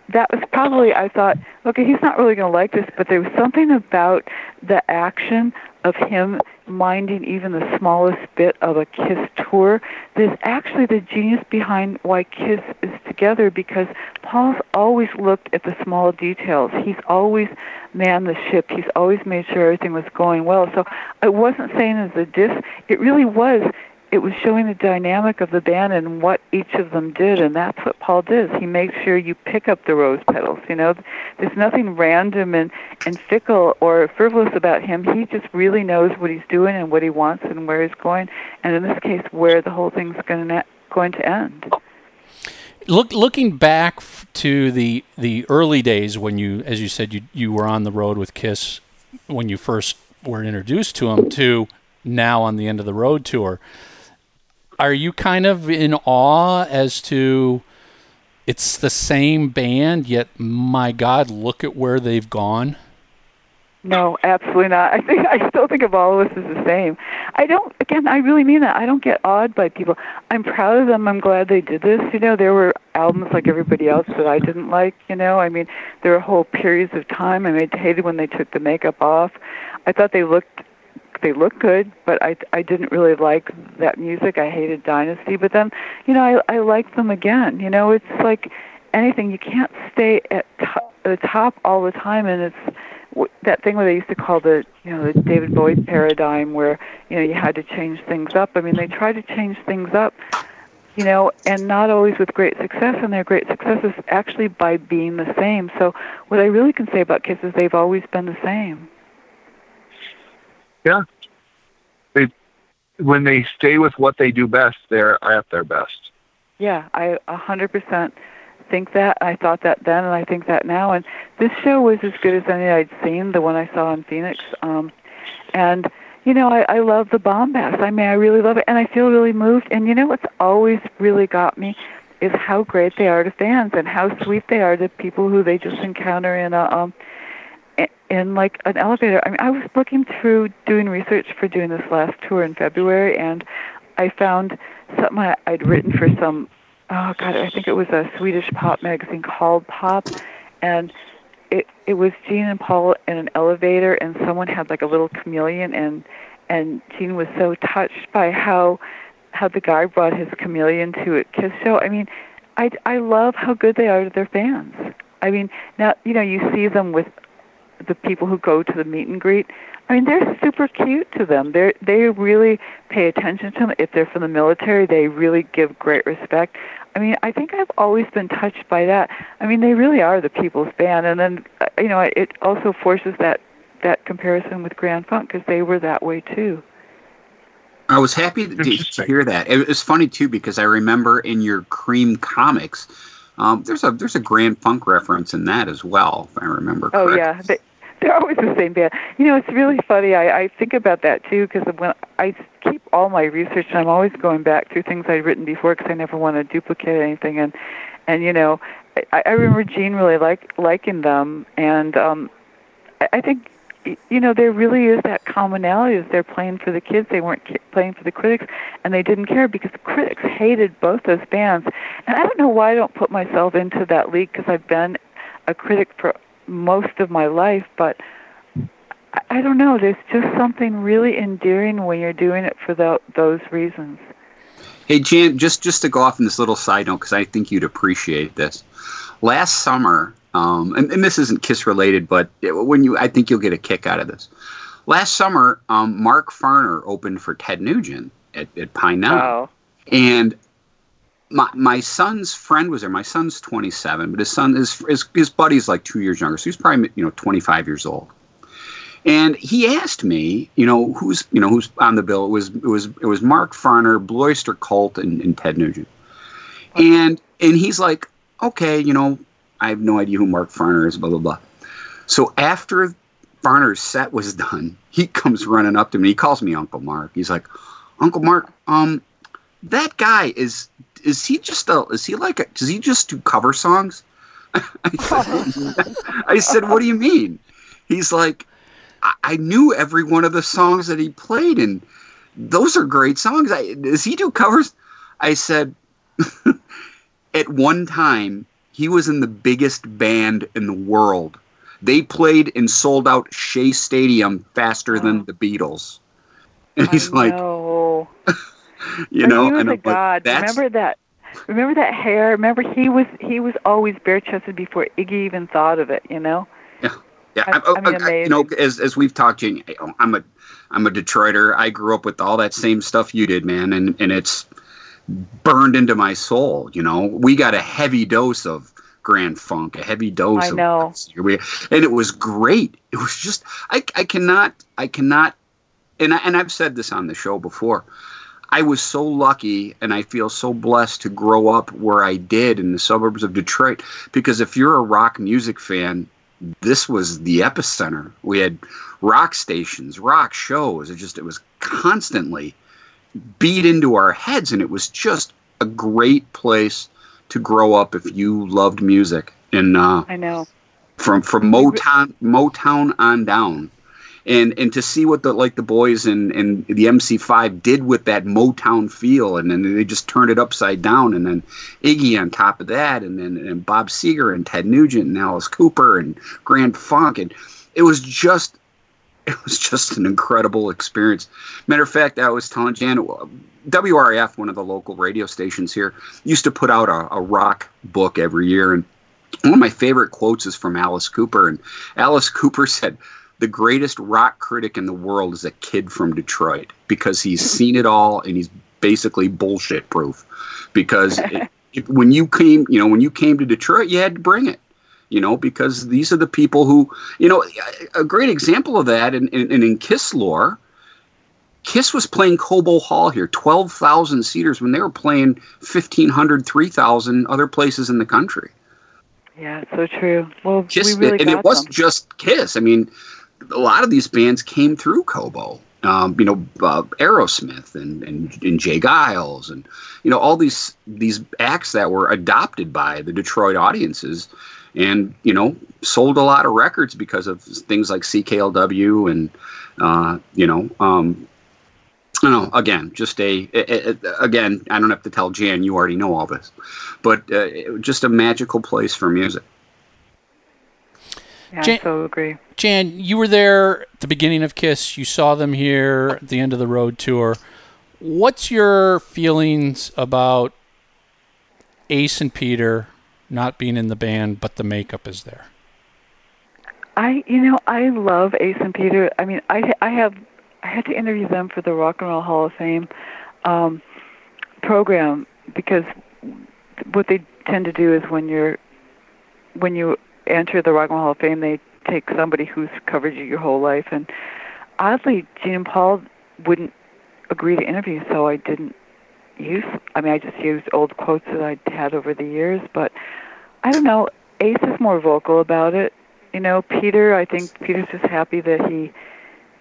that was probably, I thought, okay, he's not really going to like this, but there was something about the action of him minding even the smallest bit of a KISS tour. There's actually the genius behind why KISS is together, because Paul's always looked at the small details. He's always manned the ship. He's always made sure everything was going well. So I wasn't saying as a diss. It really was. It was showing the dynamic of the band and what each of them did, and that's what Paul does. He makes sure you pick up the rose petals, you know. There's nothing random and, and fickle or frivolous about him. He just really knows what he's doing and what he wants and where he's going, and in this case, where the whole thing's gonna, going to end. Look, looking back to the the early days when you, as you said, you, you were on the road with KISS when you first were introduced to him, to now on the End of the Road tour, are you kind of in awe as to it's the same band, yet, my God, look at where they've gone? No, absolutely not. I think I still think of all of us as the same. I don't, again, I really mean that. I don't get awed by people. I'm proud of them. I'm glad they did this. You know, there were albums like everybody else that I didn't like, you know. I mean, there were whole periods of time. I mean, I hated when they took the makeup off. I thought they looked... They look good, but I, I didn't really like that music. I hated Dynasty, but then, you know, I, I liked them again. You know, it's like anything. You can't stay at to- the top all the time, and it's w- that thing where they used to call the, you know, the David Bowie paradigm where, you know, you had to change things up. I mean, they tried to change things up, you know, and not always with great success, and their great success is actually by being the same. So what I really can say about KISS is they've always been the same. Yeah. They, when they stay with what they do best, they're at their best. Yeah, I one hundred percent think that. I thought that then, and I think that now. And this show was as good as any I'd seen, the one I saw in Phoenix. Um, and, you know, I, I love the bombast. I mean, I really love it, and I feel really moved. And you know what's always really got me is how great they are to fans and how sweet they are to people who they just encounter in a... Um, in like an elevator. I mean, I was looking through, doing research for doing this last tour in February, and I found something I, I'd written for some, oh God, I think it was a Swedish pop magazine called Pop, and it it was Gene and Paul in an elevator, and someone had like a little chameleon, and and Gene was so touched by how how the guy brought his chameleon to a KISS show. I mean, I, I love how good they are to their fans. I mean, now, you know, you see them with the people who go to the meet and greet. I mean, they're super cute to them. They they really pay attention to them. If they're from the military, they really give great respect. I mean, I think I've always been touched by that. I mean, they really are the people's band. And then, you know, it also forces that, that comparison with Grand Funk, because they were that way too. I was happy to hear that. It was funny too, because I remember in your Cream comics, Um, there's a there's a Grand Funk reference in that as well, if I remember correctly. Oh yeah, they, they're always the same band. You know, it's really funny. I, I think about that too, because when I keep all my research, and I'm always going back through things I'd written before, because I never want to duplicate anything. And and you know, I, I remember Gene really like liking them, and um, I, I think. You know, there really is that commonality. Is they're playing for the kids. They weren't ki- playing for the critics, and they didn't care because the critics hated both those bands. And I don't know why I don't put myself into that league, because I've been a critic for most of my life, but I, I don't know. There's just something really endearing when you're doing it for the- those reasons. Hey, Jan, just, just to go off on this little side note, because I think you'd appreciate this. Last summer... Um, and, and this isn't KISS related, but it, when you, I think you'll get a kick out of this. Last summer, um, Mark Farner opened for Ted Nugent at, at Pine Knob, and my my son's friend was there. My son's twenty-seven, but his son is his, his buddy's like two years younger, so he's probably, you know, twenty-five years old. And he asked me, you know, who's you know who's on the bill? It was it was it was Mark Farner, Blue Oyster Cult, and, and Ted Nugent, and and he's like, okay, you know. I have no idea who Mark Farner is, blah, blah, blah. So after Farner's set was done, he comes running up to me. He calls me Uncle Mark. He's like, Uncle Mark, um, that guy is is he just a, is he like a, does he just do cover songs? I, said, I said, what do you mean? He's like, I, I knew every one of the songs that he played, and those are great songs. I, does he do covers? I said, at one time, he was in the biggest band in the world. They played and sold out Shea Stadium faster oh. than the Beatles. And he's I like, know. you know, and he was a god. Like, remember that? Remember that hair? Remember he was he was always bare chested before Iggy even thought of it. You know. Yeah, yeah. I, I, I mean, I, you know, as as we've talked, you know, I'm a I'm a Detroiter. I grew up with all that same stuff you did, man, and and it's burned into my soul. You know, we got a heavy dose of Grand Funk, a heavy dose. I know. Of, and it was great. It was just I I cannot I cannot. And, I, and I've said this on the show before, I was so lucky and I feel so blessed to grow up where I did in the suburbs of Detroit, because if you're a rock music fan, this was the epicenter. We had rock stations, rock shows. It just, it was constantly beat into our heads, and it was just a great place to grow up if you loved music. And uh, I know. From, from Motown, Motown on down. And and to see what the like the boys and, and the M C five did with that Motown feel, and then they just turned it upside down, and then Iggy on top of that, and then and Bob Seger and Ted Nugent and Alice Cooper and Grand Funk, and it was just it was just an incredible experience. Matter of fact, I was telling Jan, W R A F, one of the local radio stations here, used to put out a, a rock book every year, and one of my favorite quotes is from Alice Cooper, and Alice Cooper said, "The greatest rock critic in the world is a kid from Detroit, because he's seen it all and he's basically bullshit proof. Because it, it, when you came, you know, when you came to Detroit, you had to bring it, you know, because these are the people who, you know, a great example of that. And in, in, in KISS lore, KISS was playing Cobo Hall here, twelve thousand seaters, when they were playing fifteen hundred, three thousand other places in the country. Yeah, it's so true. Well, KISS, we really and got it wasn't them. Just KISS. I mean. A lot of these bands came through Cobo, um, you know, uh, Aerosmith and, and and Jay Giles, and you know all these these acts that were adopted by the Detroit audiences, and you know sold a lot of records because of things like C K L W and uh, you know, um, I don't know. Again, just a, a, a again, I don't have to tell Jan, you already know all this, but uh, it, just a magical place for music. Yeah, Jan, I so agree. Jan, you were there at the beginning of KISS. You saw them here at the end of the road tour. What's your feelings about Ace and Peter not being in the band, but the makeup is there? I, you know, I love Ace and Peter. I mean, I, I have, I had to interview them for the Rock and Roll Hall of Fame um, program, because what they tend to do is when you're, when you enter the Rock and Roll Hall of Fame, they take somebody who's covered you your whole life. And oddly, Gene and Paul wouldn't agree to interview, so I didn't use... I mean, I just used old quotes that I'd had over the years, but I don't know. Ace is more vocal about it. You know, Peter, I think Peter's just happy that he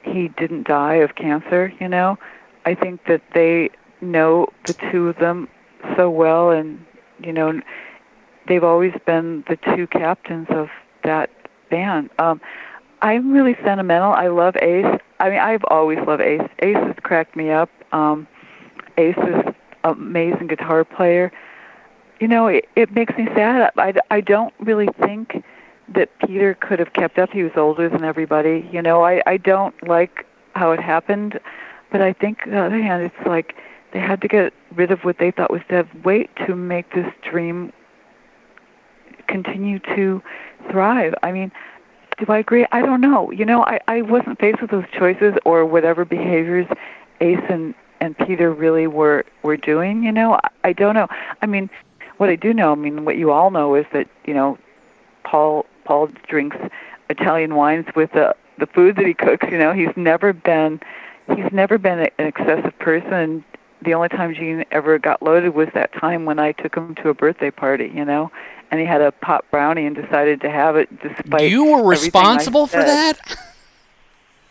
he didn't die of cancer, you know? I think that they know the two of them so well, and, you know... they've always been the two captains of that band. Um, I'm really sentimental. I love Ace. I mean, I've always loved Ace. Ace has cracked me up. Um, Ace is an amazing guitar player. You know, it, it makes me sad. I, I don't really think that Peter could have kept up. He was older than everybody. You know, I, I don't like how it happened, but I think, on the other hand, it's like they had to get rid of what they thought was dead weight to make this dream continue to thrive. I mean, do I agree? I don't know. You know, I, I wasn't faced with those choices or whatever behaviors Ace and, and Peter really were, were doing, you know. I, I don't know. I mean, what I do know, I mean, what you all know is that, you know, Paul Paul drinks Italian wines with the, the food that he cooks, you know. He's never been, he's never been an excessive person. The only time Gene ever got loaded was that time when I took him to a birthday party, you know. And he had a pot brownie and decided to have it despite... You were responsible for that?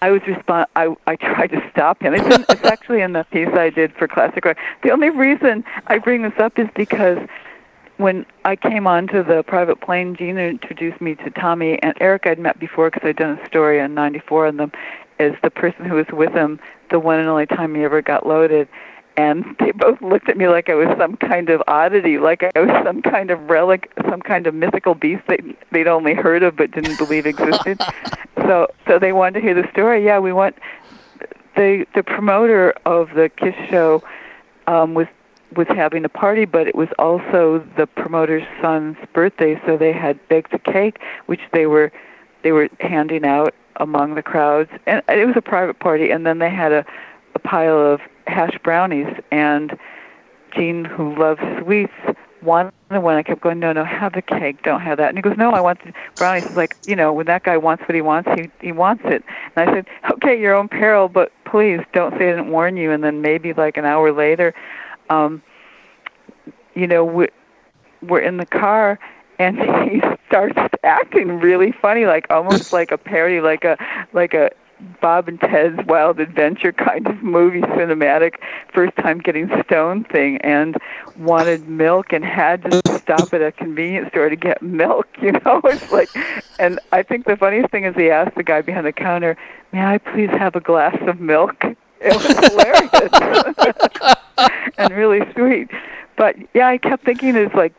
I was respond. I, I tried to stop him. It's, in, it's actually in the piece I did for Classic Rock. The only reason I bring this up is because when I came onto the private plane, Gina introduced me to Tommy and Eric I'd met before because I'd done a story in ninety-four on them as the person who was with him the one and only time he ever got loaded. And they both looked at me like I was some kind of oddity, like I was some kind of relic, some kind of mythical beast that they'd only heard of but didn't believe existed. so so they wanted to hear the story. Yeah, we want... The, the promoter of the KISS show um, was was having a party, but it was also the promoter's son's birthday, so they had baked a cake, which they were they were handing out among the crowds. And it was a private party, and then they had a, a pile of hash brownies, and Gene, who loves sweets, wanted the one. I kept going, no, no, have the cake, don't have that. And he goes, no, I want the brownies. It's like, you know, when that guy wants what he wants, he he wants it. And I said, okay, your own peril, but please don't say I didn't warn you. And then maybe like an hour later, um, you know, we're, we're in the car, and he starts acting really funny, like almost like a parody, like a like a Bob and Ted's Wild Adventure kind of movie, cinematic, first time getting stoned thing, and wanted milk and had to stop at a convenience store to get milk, you know? It's like, and I think the funniest thing is he asked the guy behind the counter, may I please have a glass of milk? It was hilarious and really sweet. But yeah, I kept thinking his like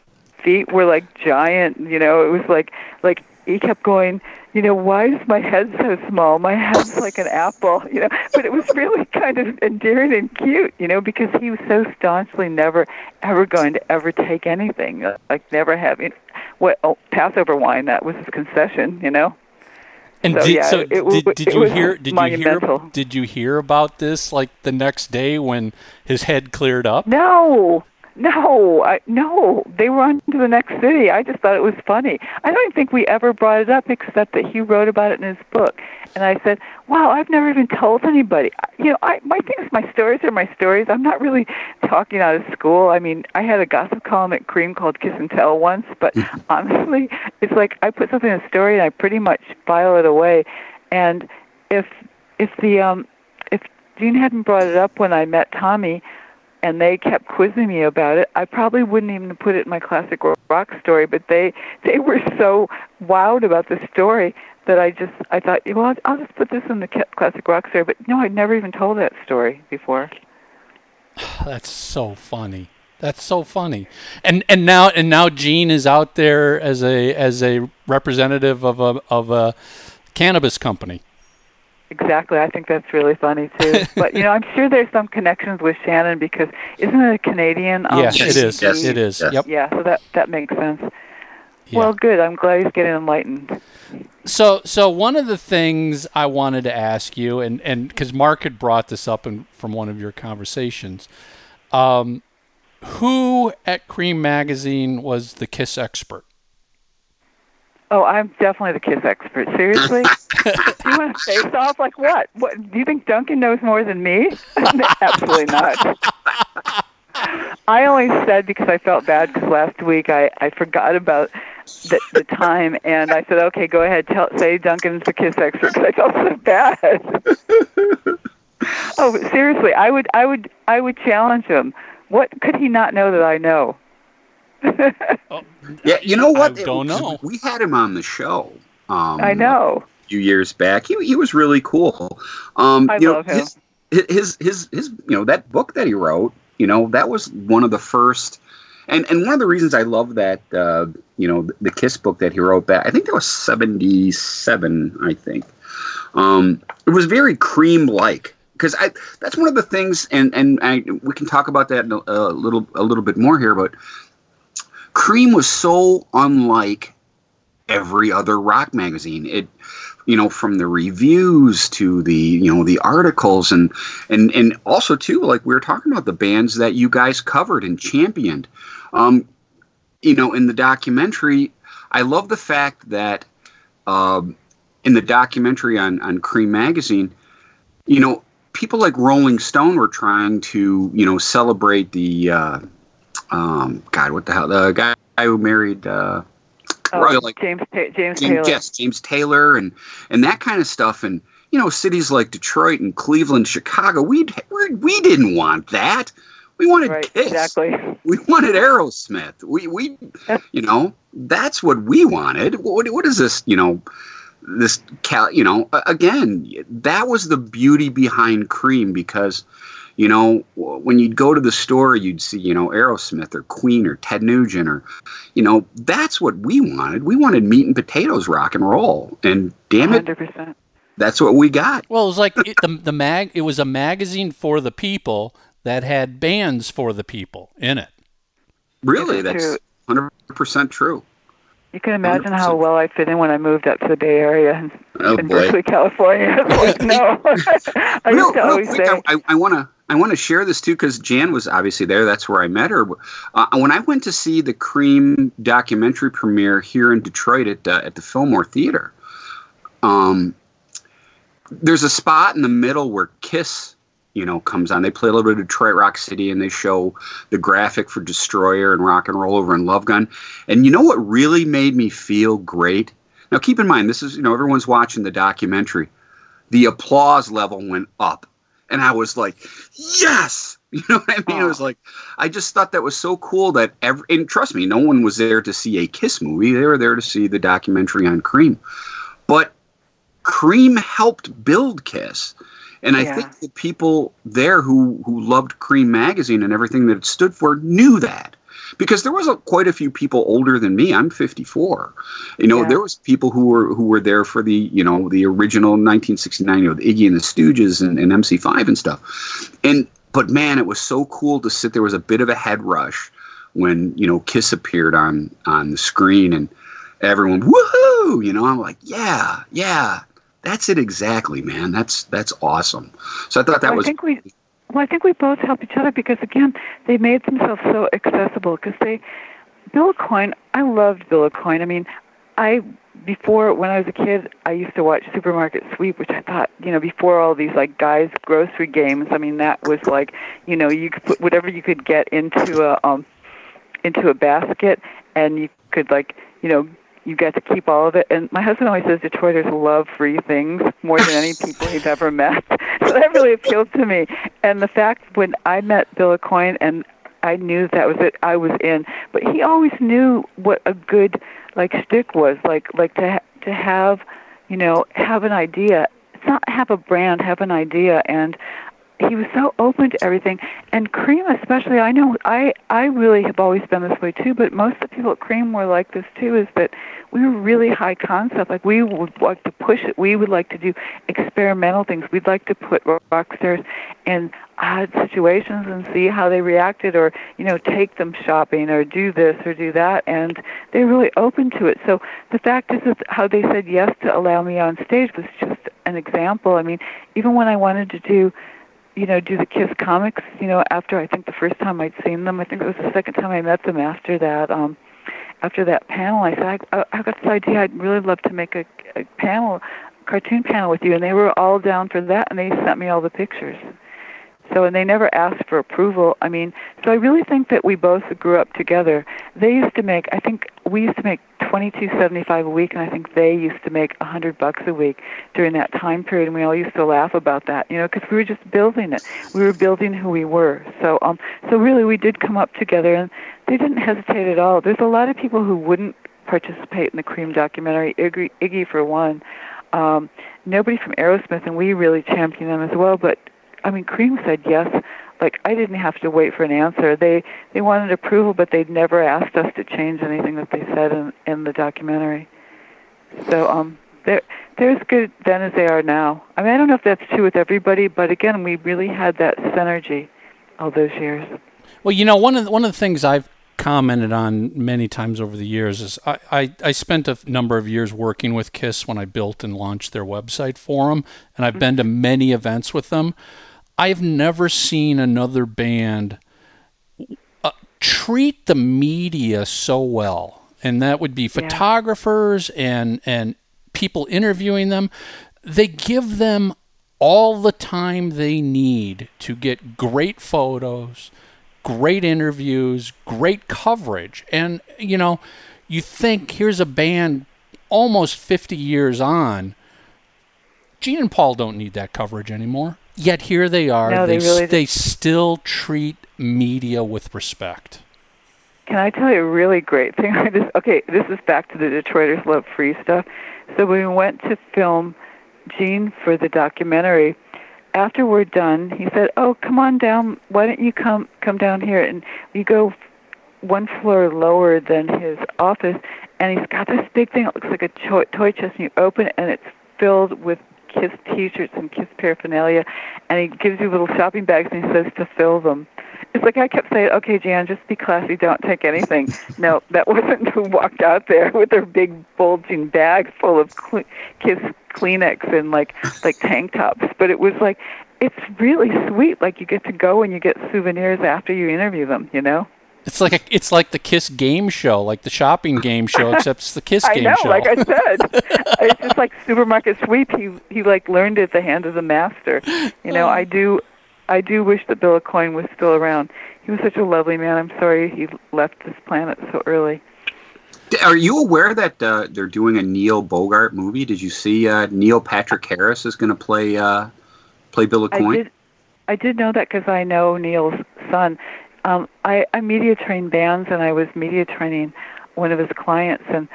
feet were like giant, you know, it was like, like he kept going, you know, why is my head so small? My head's like an apple, you know. But it was really kind of endearing and cute, you know, because he was so staunchly never, ever going to ever take anything, like never having what oh, Passover wine. That was his concession, you know. And so, did, yeah, so it, it, did, did it you was hear? Did monumental. you hear? Did you hear about this like the next day when his head cleared up? No. No, I, no, they were on to the next city. I just thought it was funny. I don't even think we ever brought it up except that he wrote about it in his book. And I said, wow, I've never even told anybody. You know, I my things, my stories are my stories. I'm not really talking out of school. I mean, I had a gossip column at Creem called Kiss and Tell once, but honestly, it's like I put something in a story and I pretty much file it away. And if if the um, if Gene hadn't brought it up when I met Tommy, and they kept quizzing me about it, I probably wouldn't even put it in my Classic Rock story, but they, they were so wowed about the story that I just, I thought, well, I'll just put this in the Classic Rock story. But no, I'd never even told that story before. That's so funny. That's so funny. And and now and now Gene is out there as a as a representative of a of a cannabis company. Exactly. I think that's really funny, too. But, you know, I'm sure there's some connections with Shannon because isn't it a Canadian? Um, yes, it is. Yes, it is. Yes. Yep. Yeah, so that, that makes sense. Yeah. Well, good. I'm glad he's getting enlightened. So so one of the things I wanted to ask you, and because and, Mark had brought this up in, from one of your conversations, um, who at Creem Magazine was the KISS expert? Oh, I'm definitely the KISS expert. Seriously? Do you want to face off? Like what? What? Do you think Duncan knows more than me? Absolutely not. I only said because I felt bad because last week I, I forgot about the, the time, and I said, okay, go ahead, tell, say Duncan's the KISS expert because I felt so bad. Oh, seriously, I would, I would, I would challenge him. What could he not know that I know? Oh, yeah, you know what? I don't it, know. We had him on the show. Um, I know. A few years back, he he was really cool. Um, I you love know, him. His, his his his you know that book that he wrote. You know that was one of the first, and, and one of the reasons I love that uh, you know the, the KISS book that he wrote. That I think that was seventy-seven. I think um, it was very Creem like. Because I, that's one of the things, and and I, we can talk about that a, a little a little bit more here, but. Creem was so unlike every other rock magazine. It, you know, from the reviews to the, you know, the articles and, and, and also too, like we were talking about the bands that you guys covered and championed. Um, you know, in the documentary, I love the fact that um, in the documentary on, on Creem Magazine, you know, people like Rolling Stone were trying to, you know, celebrate the, uh, Um, God, what the hell? The guy who married uh, oh, like, James, Ta- James James Taylor. Yes, James Taylor and, and that kind of stuff. And, you know, cities like Detroit and Cleveland, Chicago, we we didn't want that. We wanted right, KISS. Exactly. We wanted Aerosmith. We, we, you know, that's what we wanted. What, what is this, you know, this, you know, again, that was the beauty behind Cream, because, you know, when you'd go to the store, you'd see, you know, Aerosmith or Queen or Ted Nugent or, you know, that's what we wanted. We wanted meat and potatoes, rock and roll. And damn it. one hundred percent. That's what we got. Well, it was like it, the, the mag. It was a magazine for the people that had bands for the people in it. Really, that's one hundred percent true. You can imagine one hundred percent. How well I fit in when I moved up to the Bay Area and oh, in Berkeley, California. Like, no, I used no, to always no, say. I, I want to. I want to share this too, because Jan was obviously there. That's where I met her. Uh, when I went to see the Cream documentary premiere here in Detroit at uh, at the Fillmore Theater, um. There's a spot in the middle where KISS, you know, comes on. They play a little bit of Detroit Rock City, and they show the graphic for Destroyer and Rock and Roll Over and Love Gun. And you know what really made me feel great? Now, keep in mind, this is, you know, everyone's watching the documentary. The applause level went up, and I was like, yes! You know what I mean? It was like, I just thought that was so cool that, every, and trust me, no one was there to see a KISS movie. They were there to see the documentary on Cream. But Cream helped build KISS, and I yeah. think the people there who, who loved Cream magazine and everything that it stood for knew that, because there was a, quite a few people older than me. I'm fifty-four. You know, yeah. there was people who were who were there for the, you know, the original nineteen sixty-nine, you know, the Iggy and the Stooges and, and M C five and stuff. And but man, it was so cool to sit. There was a bit of a head rush when, you know, KISS appeared on on the screen, and everyone woohoo! You know, I'm like, yeah, yeah. That's it exactly, man. That's that's awesome. So I thought that well, was. I think we, well, I think we both helped each other, because again, they made themselves so accessible. Because they, Bill Aucoin, I loved Bill Aucoin. I mean, I before when I was a kid, I used to watch Supermarket Sweep, which I thought, you know, before all these like guys' grocery games. I mean, that was like, you know, you could put whatever you could get into a um, into a basket, and you could like, you know. You got to keep all of it. And my husband always says Detroiters love free things more than any people he's ever met. So that really appealed to me. And the fact when I met Bill Aucoin and I knew that was it, I was in. But he always knew what a good like shtick was, like like to ha- to have, you know, have an idea. It's not have a brand, have an idea. And he was so open to everything. And Cream especially, I know I, I really have always been this way too, but most of the people at Cream were like this too, is that we were really high concept. Like we would like to push it. We would like to do experimental things. We'd like to put rock stars in odd situations and see how they reacted, or, you know, take them shopping or do this or do that. And they're really open to it. So the fact is that how they said yes to allow me on stage was just an example. I mean, even when I wanted to do you know, do the KISS comics, you know, after I think the first time I'd seen them, I think it was the second time I met them after that, um, after that panel, I said, I, I got this idea, I'd really love to make a, a panel, cartoon panel with you, and they were all down for that, and they sent me all the pictures. So, and they never asked for approval. I mean, so I really think that we both grew up together. They used to make, I think we used to make twenty-two seventy-five a week, and I think they used to make one hundred bucks a week during that time period, and we all used to laugh about that, you know, because we were just building it. We were building who we were. So, um, so really we did come up together, and they didn't hesitate at all. There's a lot of people who wouldn't participate in the Cream documentary, Iggy, Iggy for one. Um, nobody from Aerosmith, and we really championed them as well, but I mean, Cream said yes. Like, I didn't have to wait for an answer. They they wanted approval, but they'd never asked us to change anything that they said in, in the documentary. So um, they're, they're as good then as they are now. I mean, I don't know if that's true with everybody, but again, we really had that synergy all those years. Well, you know, one of the, one of the things I've commented on many times over the years is I, I, I spent a number of years working with KISS when I built and launched their website for them, and I've mm-hmm. been to many events with them. I've never seen another band uh, treat the media so well, and that would be photographers yeah. and and people interviewing them. They give them all the time they need to get great photos, great interviews, great coverage. And, you know, you think here's a band almost fifty years on, Gene and Paul don't need that coverage anymore. Yet here they are. No, they they, really s- they still treat media with respect. Can I tell you a really great thing? I just, okay, this is back to the Detroiters Love Free stuff. So we went to film Gene for the documentary. After we're done, he said, oh, come on down. Why don't you come come down here? And you go one floor lower than his office, and he's got this big thing. It looks like a toy, toy chest, and you open it, and it's filled with KISS T-shirts and KISS paraphernalia, and he gives you little shopping bags, and he says to fill them. It's like I kept saying, okay, Jan, just be classy, don't take anything. No, that wasn't who walked out there with their big bulging bags full of Cle- KISS Kleenex and like like tank tops. But it was like, it's really sweet. Like you get to go and you get souvenirs after you interview them, you know? It's like a, it's like the KISS game show, like the shopping game show, except it's the KISS game know, show. I know, like I said, it's just like Supermarket Sweep. He he like learned at the hand of the master. You know, I do, I do wish that Bill Aucoin was still around. He was such a lovely man. I'm sorry he left this planet so early. Are you aware that uh, they're doing a Neil Bogart movie? Did you see uh, Neil Patrick Harris is going to play uh, play Bill Aucoin? I did, I did know that because I know Neil's son. Um, I, I media trained bands, and I was media training one of his clients, and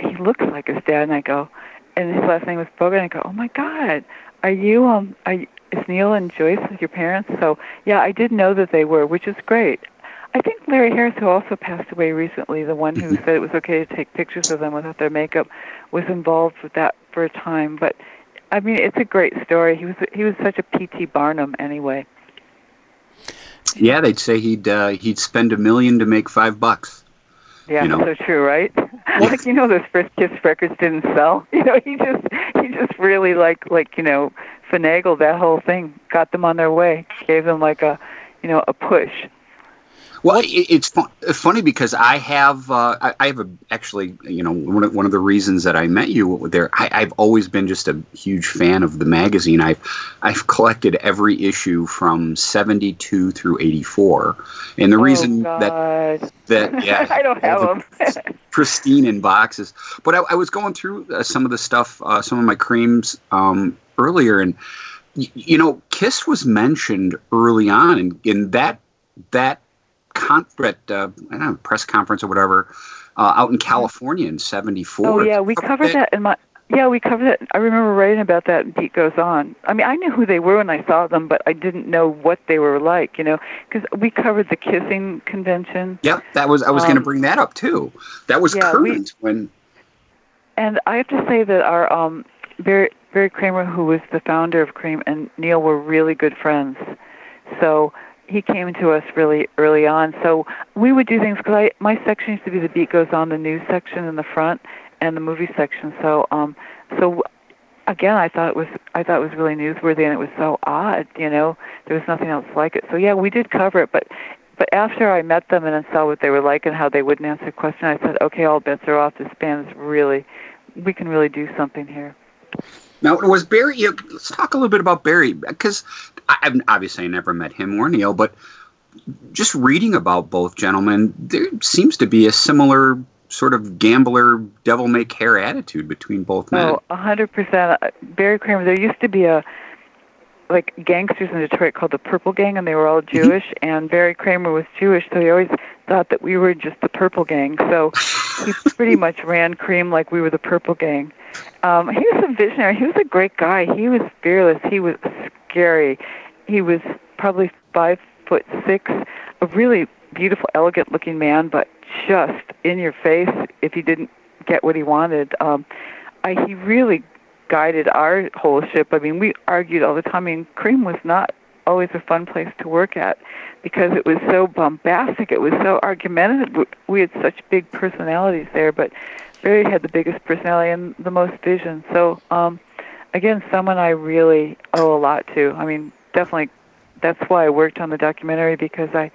he looks like his dad. And I go, and his last name was Bogart. And I go, oh my God, are you? Um, are you, is Neil and Joyce your parents? So yeah, I did know that they were, which is great. I think Larry Harris, who also passed away recently, the one who said it was okay to take pictures of them without their makeup, was involved with that for a time. But I mean, it's a great story. He was he was such a P T Barnum anyway. Yeah, they'd say he'd uh, he'd spend a million to make five bucks. Yeah, you know? So true, right? Like you know, those first KISS records didn't sell. You know, he just he just really like like you know finagled that whole thing, got them on their way, gave them like a you know a push. Well, it, it's fun, funny because I have uh, I, I have a, actually you know one of, one of the reasons that I met you there. I, I've always been just a huge fan of the magazine. I've I've collected every issue from seventy-two through eighty-four, and the oh, reason God. that that yeah I don't have them pristine in boxes. But I, I was going through uh, some of the stuff, uh, some of my creams um, earlier, and y- you know KISS was mentioned early on, and in that that. Con- at, uh, I don't know, press conference or whatever, uh, out in California in seventy-four. Oh yeah, we covered that in my. Yeah, we covered that. I remember writing about that. And Pete Goes On. I mean, I knew who they were when I saw them, but I didn't know what they were like. You know, because we covered the kissing convention. Yep, that was. I was um, going to bring that up too. That was yeah, current we, when. And I have to say that our um, Barry, Barry Kramer, who was the founder of Creem, and Neil were really good friends. So. He came to us really early on, so we would do things because my section used to be the Beat Goes On, the news section in the front, and the movie section. So, um, so again, I thought it was I thought it was really newsworthy, and it was so odd, you know, there was nothing else like it. So yeah, we did cover it, but but after I met them and I saw what they were like and how they wouldn't answer a question, I said, okay, all bets are off. This band is really, we can really do something here. Now, was Barry, you know, let's talk a little bit about Barry, because I've obviously never met him or Neil, but just reading about both gentlemen, there seems to be a similar sort of gambler, devil-may-care attitude between both men. Oh, one hundred percent. Barry Kramer, there used to be a, like, gangsters in Detroit called the Purple Gang, and they were all Jewish, and Barry Kramer was Jewish, so he always thought that we were just the Purple Gang, so he pretty much ran Creem like we were the Purple Gang. Um, he was a visionary. He was a great guy. He was fearless. He was scary. He was probably five foot six, a really beautiful, elegant-looking man, but just in your face if he didn't get what he wanted. Um, I, he really guided our whole ship. I mean, we argued all the time. I mean, Creem was not always a fun place to work at because it was so bombastic. It was so argumentative. We had such big personalities there, but Barry had the biggest personality and the most vision. So, um, again, someone I really owe a lot to. I mean, definitely, that's why I worked on the documentary, because I,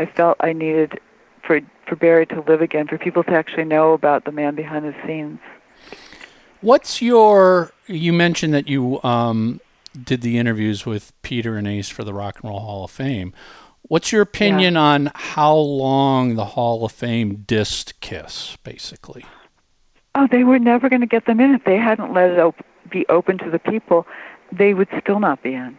I felt I needed for for Barry to live again, for people to actually know about the man behind the scenes. What's your? You mentioned that you um, did the interviews with Peter and Ace for the Rock and Roll Hall of Fame. What's your opinion yeah. on how long the Hall of Fame dissed KISS, basically? Oh, they were never going to get them in if they hadn't let it op- be open to the people, they would still not be in.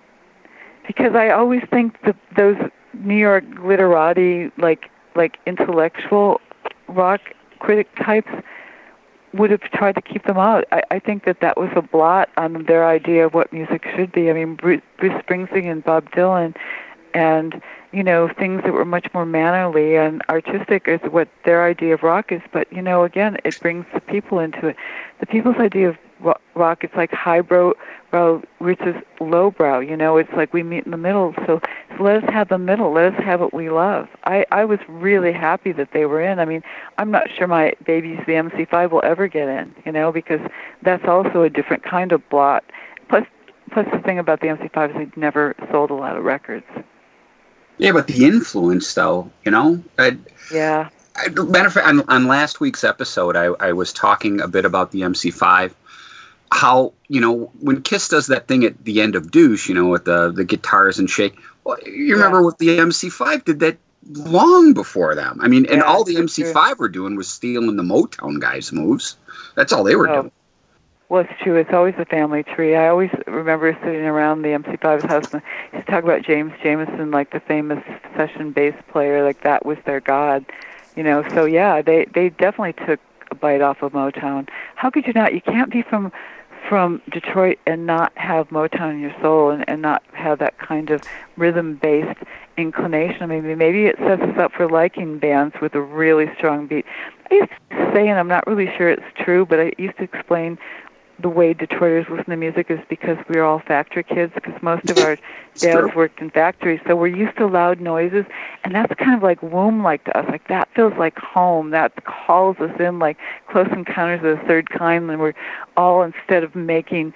Because I always think that those New York literati, like like intellectual rock critic types, would have tried to keep them out. I, I think that that was a blot on their idea of what music should be. I mean, Bruce, Bruce Springsteen and Bob Dylan and, you know, things that were much more mannerly and artistic is what their idea of rock is. But, you know, again, it brings the people into it. The people's idea of rock, it's like highbrow versus lowbrow, you know, it's like we meet in the middle. So, so let us have the middle. Let us have what we love. I, I was really happy that they were in. I mean, I'm not sure my babies, the M C five, will ever get in, you know, because that's also a different kind of blot. Plus, plus the thing about the M C five is they never sold a lot of records. Yeah, but the influence, though, you know? I, yeah. I, matter of fact, on, on last week's episode, I, I was talking a bit about the M C five, how, you know, when KISS does that thing at the end of Douche, you know, with the, the guitars and shake, well, you remember yeah. what the M C five did that long before them. I mean, and yeah, all the M C five true. were doing was stealing the Motown guys' moves. That's all they were oh. doing. Well, it's true. It's always a family tree. I always remember sitting around the M C five's house and he's talking about James Jamerson, like the famous session bass player, like that was their god, you know. So yeah, they, they definitely took a bite off of Motown. How could you not? You can't be from from Detroit and not have Motown in your soul and, and not have that kind of rhythm-based inclination. I mean, maybe it sets us up for liking bands with a really strong beat. I used to say, and I'm not really sure it's true, but I used to explain the way Detroiters listen to music is because we're all factory kids, because most of our dads worked in factories, so we're used to loud noises, and that's kind of like womb-like to us. Like that feels like home. That calls us in, like Close Encounters of the Third Kind, when we're all, instead of making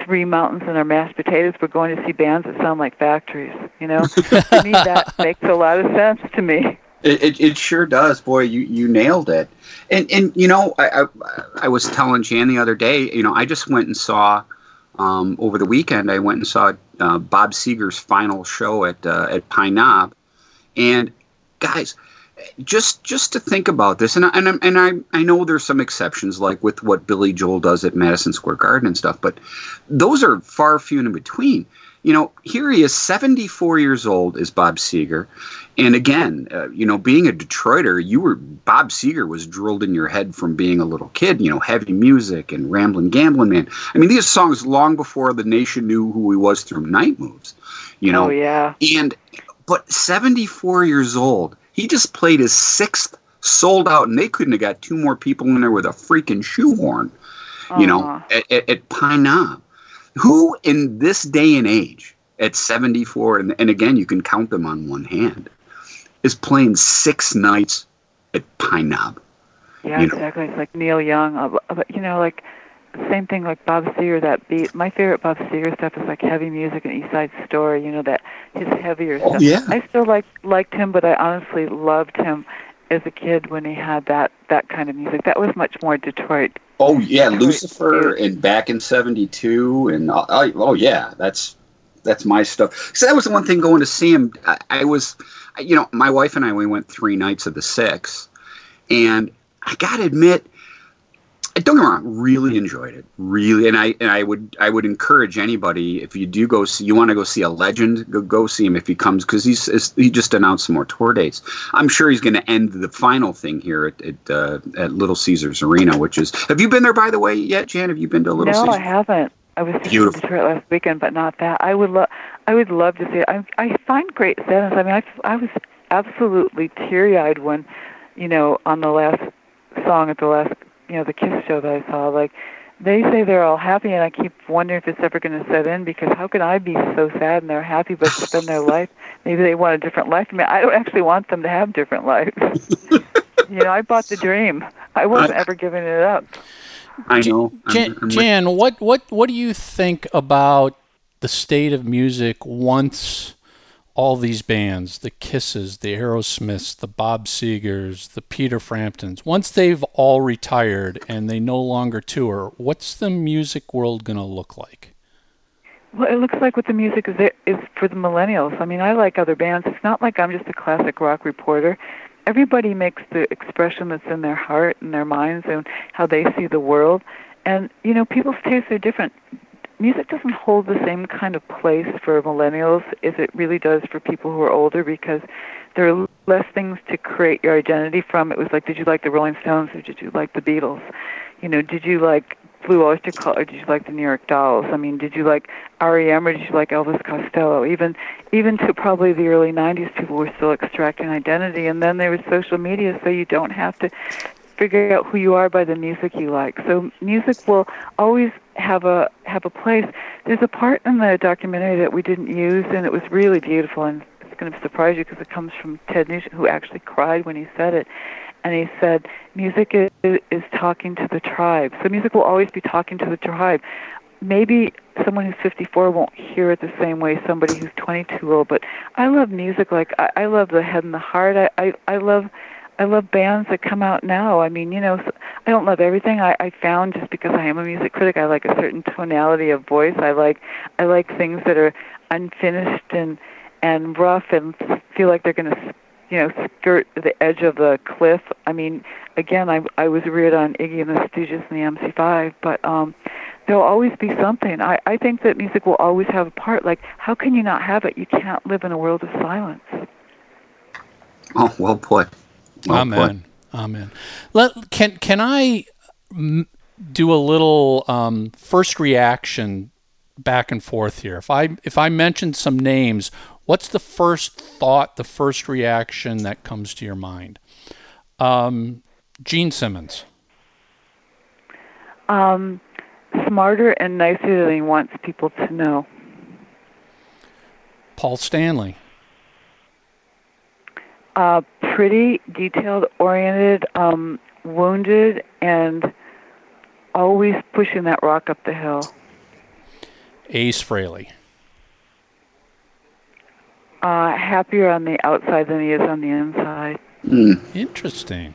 three mountains in our mashed potatoes, we're going to see bands that sound like factories. You know, to me that makes a lot of sense to me. It, it it sure does, boy. You, you nailed it, and and you know I, I I was telling Jan the other day. You know I just went and saw um, over the weekend. I went and saw uh, Bob Seger's final show at uh, at Pine Knob, and guys, just just to think about this, and I, and I'm, and I I know there's some exceptions like with what Billy Joel does at Madison Square Garden and stuff, but those are far few and in between. You know, here he is, seventy-four years old, is Bob Seger. And again, uh, you know, being a Detroiter, you were Bob Seger was drilled in your head from being a little kid, you know, heavy music and Ramblin' Gamblin' Man. I mean, these songs long before the nation knew who he was through Night Moves, you know. Oh, yeah. And, but seventy-four years old, he just played his sixth sold out, and they couldn't have got two more people in there with a freaking shoehorn, you know, at, at, at Pine Knob. Who in this day and age, at seventy-four, and, and again, you can count them on one hand, is playing six nights at Pine Knob? Yeah, you know? Exactly. It's like Neil Young. You know, like, same thing like Bob Seger, that beat. My favorite Bob Seger stuff is like heavy music and East Side Story, you know, that his heavier oh, stuff. Yeah. I still like liked him, but I honestly loved him as a kid when he had that, that kind of music. That was much more Detroit. Oh, yeah, Lucifer and Back in seventy-two. And uh, oh, yeah, that's that's my stuff. So that was the one thing going to see him. I, I was, you know, my wife and I, we went three nights of the six. And I got to admit, don't get me wrong, really enjoyed it. Really. And I and I would I would encourage anybody, if you do go see, you want to go see a legend, go, go see him if he comes, because he's he just announced some more tour dates. I'm sure he's going to end the final thing here at at, uh, at Little Caesars Arena, which is, have you been there, by the way, yet, Jan? Have you been to Little no, Caesars? No, I haven't. I was just in Detroit last weekend, but not that. I would love I would love to see it. I, I find great sadness. I mean, I, I was absolutely teary-eyed when, you know, on the last song at the last, you know, the KISS show that I saw, like, they say they're all happy, and I keep wondering if it's ever going to set in, because how can I be so sad and they're happy, but spend their life? Maybe they want a different life. I mean, I don't actually want them to have different lives. You know, I bought the dream. I wasn't ever giving it up. I know. Jan, Jan, what, what, what do you think about the state of music once all these bands, the Kisses, the Aerosmiths, the Bob Segers, the Peter Framptons, once they've all retired and they no longer tour, what's the music world going to look like? Well, it looks like what the music is, is for the millennials. I mean, I like other bands. It's not like I'm just a classic rock reporter. Everybody makes the expression that's in their heart and their minds and how they see the world. And, you know, people's tastes are different. Music doesn't hold the same kind of place for millennials as it really does for people who are older, because there are less things to create your identity from. It was like, did you like the Rolling Stones or did you like the Beatles? You know, did you like Blue Oyster Cult or did you like the New York Dolls? I mean, did you like R E M or did you like Elvis Costello? Even even to probably the early nineties, people were still extracting identity. And then there was social media, so you don't have to figure out who you are by the music you like. So music will always have a have a place. There's a part in the documentary that we didn't use, and it was really beautiful, and it's going to surprise you because it comes from Ted Nugent, who actually cried when he said it. And he said, music is, is talking to the tribe. So music will always be talking to the tribe. Maybe someone who's fifty-four won't hear it the same way somebody who's twenty-two will, but I love music. Like, I, I love the head and the heart. I, I, I love... I love bands that come out now. I mean, you know, I don't love everything. I, I found, just because I am a music critic, I like a certain tonality of voice. I like I like things that are unfinished and and rough and feel like they're going to, you know, skirt the edge of the cliff. I mean, again, I I was reared on Iggy and the Stooges and the M C five, but um, there'll always be something. I, I think that music will always have a part. Like, how can you not have it? You can't live in a world of silence. Oh, well put. Well, Amen. What? Amen. Let, can can I m- do a little um, first reaction back and forth here? If I if I mention some names, what's the first thought, the first reaction that comes to your mind? Um, Gene Simmons. Um, smarter and nicer than he wants people to know. Paul Stanley. Uh, pretty, detailed-oriented, um, wounded, and always pushing that rock up the hill. Ace Frehley. Uh, happier on the outside than he is on the inside. Mm. Interesting.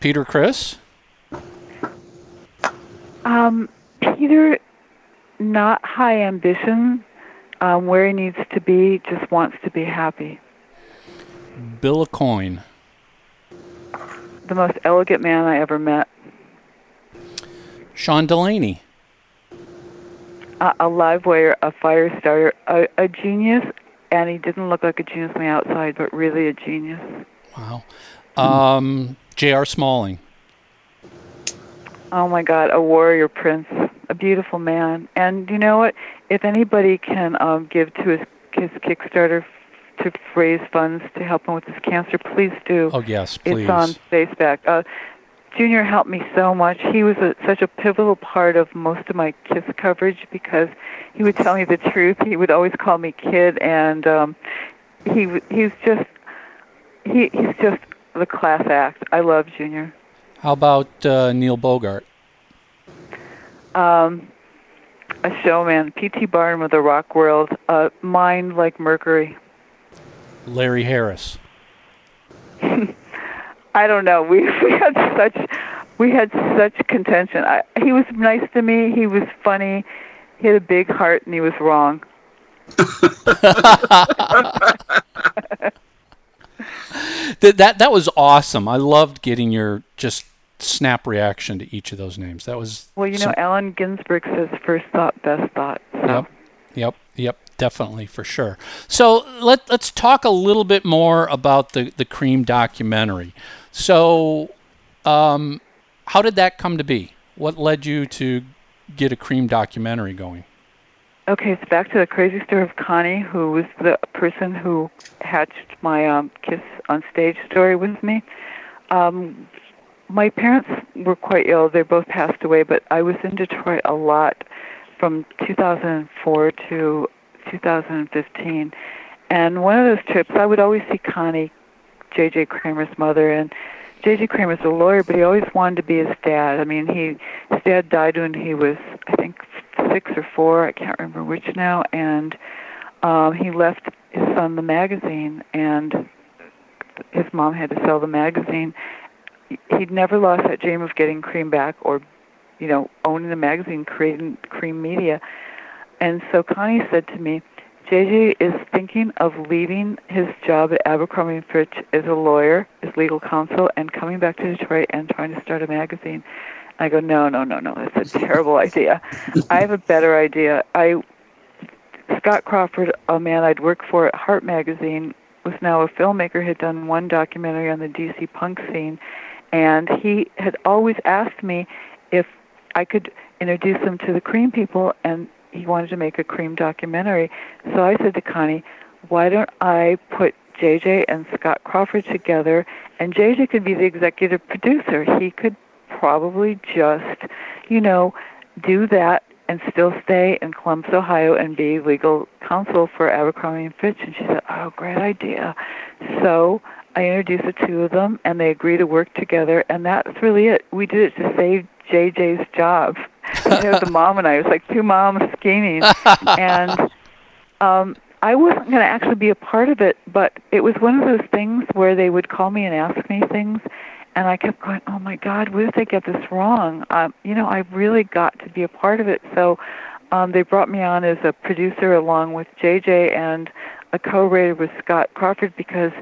Peter Criss? Um, Peter, not high ambition, um, where he needs to be, just wants to be happy. Bill Aucoin. The most elegant man I ever met. Sean Delaney. A, a live wire, a fire starter, a, a genius, and he didn't look like a genius on the outside, but really a genius. Wow. Um, J R. Smalling. Oh, my God, a warrior prince, a beautiful man. And you know what? If anybody can um, give to his, his Kickstarter to raise funds to help him with his cancer, please do. Oh, yes, please. It's on Facebook. Uh, Junior helped me so much. He was a, such a pivotal part of most of my KISS coverage because he would tell me the truth. He would always call me kid, and um, he he's just he he's just the class act. I love Junior. How about uh, Neil Bogart? Um, a showman. P T. Barnum of the rock world. Uh, mind like mercury. Larry Harris. I don't know. We we had such we had such contention. I, he was nice to me. He was funny. He had a big heart, and he was wrong. that, that that was awesome. I loved getting your just snap reaction to each of those names. That was well. You know, some... Allen Ginsberg says, "First thought, best thought." So. Yep. Yep. Yep. Definitely, for sure. So let, let's talk a little bit more about the, the Creem documentary. So um, how did that come to be? What led you to get a Creem documentary going? Okay, it's back to the crazy story of Connie, who was the person who hatched my um, KISS on stage story with me. Um, my parents were quite ill. They both passed away, but I was in Detroit a lot from two thousand four to two thousand fifteen, and one of those trips I would always see Connie, J J Kramer's mother, and J J Kramer's a lawyer, but he always wanted to be his dad. I mean, he his dad died when he was, I think, six or four, I can't remember which now, and um, he left his son the magazine, and his mom had to sell the magazine. He'd never lost that dream of getting Creem back or, you know, owning the magazine, creating Creem Media. And so Connie said to me, J J is thinking of leaving his job at Abercrombie and Fitch as a lawyer, as legal counsel, and coming back to Detroit and trying to start a magazine. I go, no, no, no, no, that's a terrible idea. I have a better idea. I, Scott Crawford, a man I'd worked for at Heart Magazine, was now a filmmaker, had done one documentary on the D C punk scene, and he had always asked me if I could introduce him to the Cream people, and he wanted to make a Cream documentary. So I said to Connie, why don't I put J J and Scott Crawford together, and J J could be the executive producer. He could probably just, you know, do that and still stay in Columbus, Ohio, and be legal counsel for Abercrombie and Fitch. And she said, oh, great idea. So I introduced the two of them, and they agreed to work together, and that's really it. We did it to save J J's job. You know, the mom and I, it was like two moms scheming. And um, I wasn't going to actually be a part of it, but it was one of those things where they would call me and ask me things, and I kept going, oh, my God, what if they get this wrong? Um, you know, I really got to be a part of it. So um, they brought me on as a producer along with J J and a co-writer with Scott Crawford because,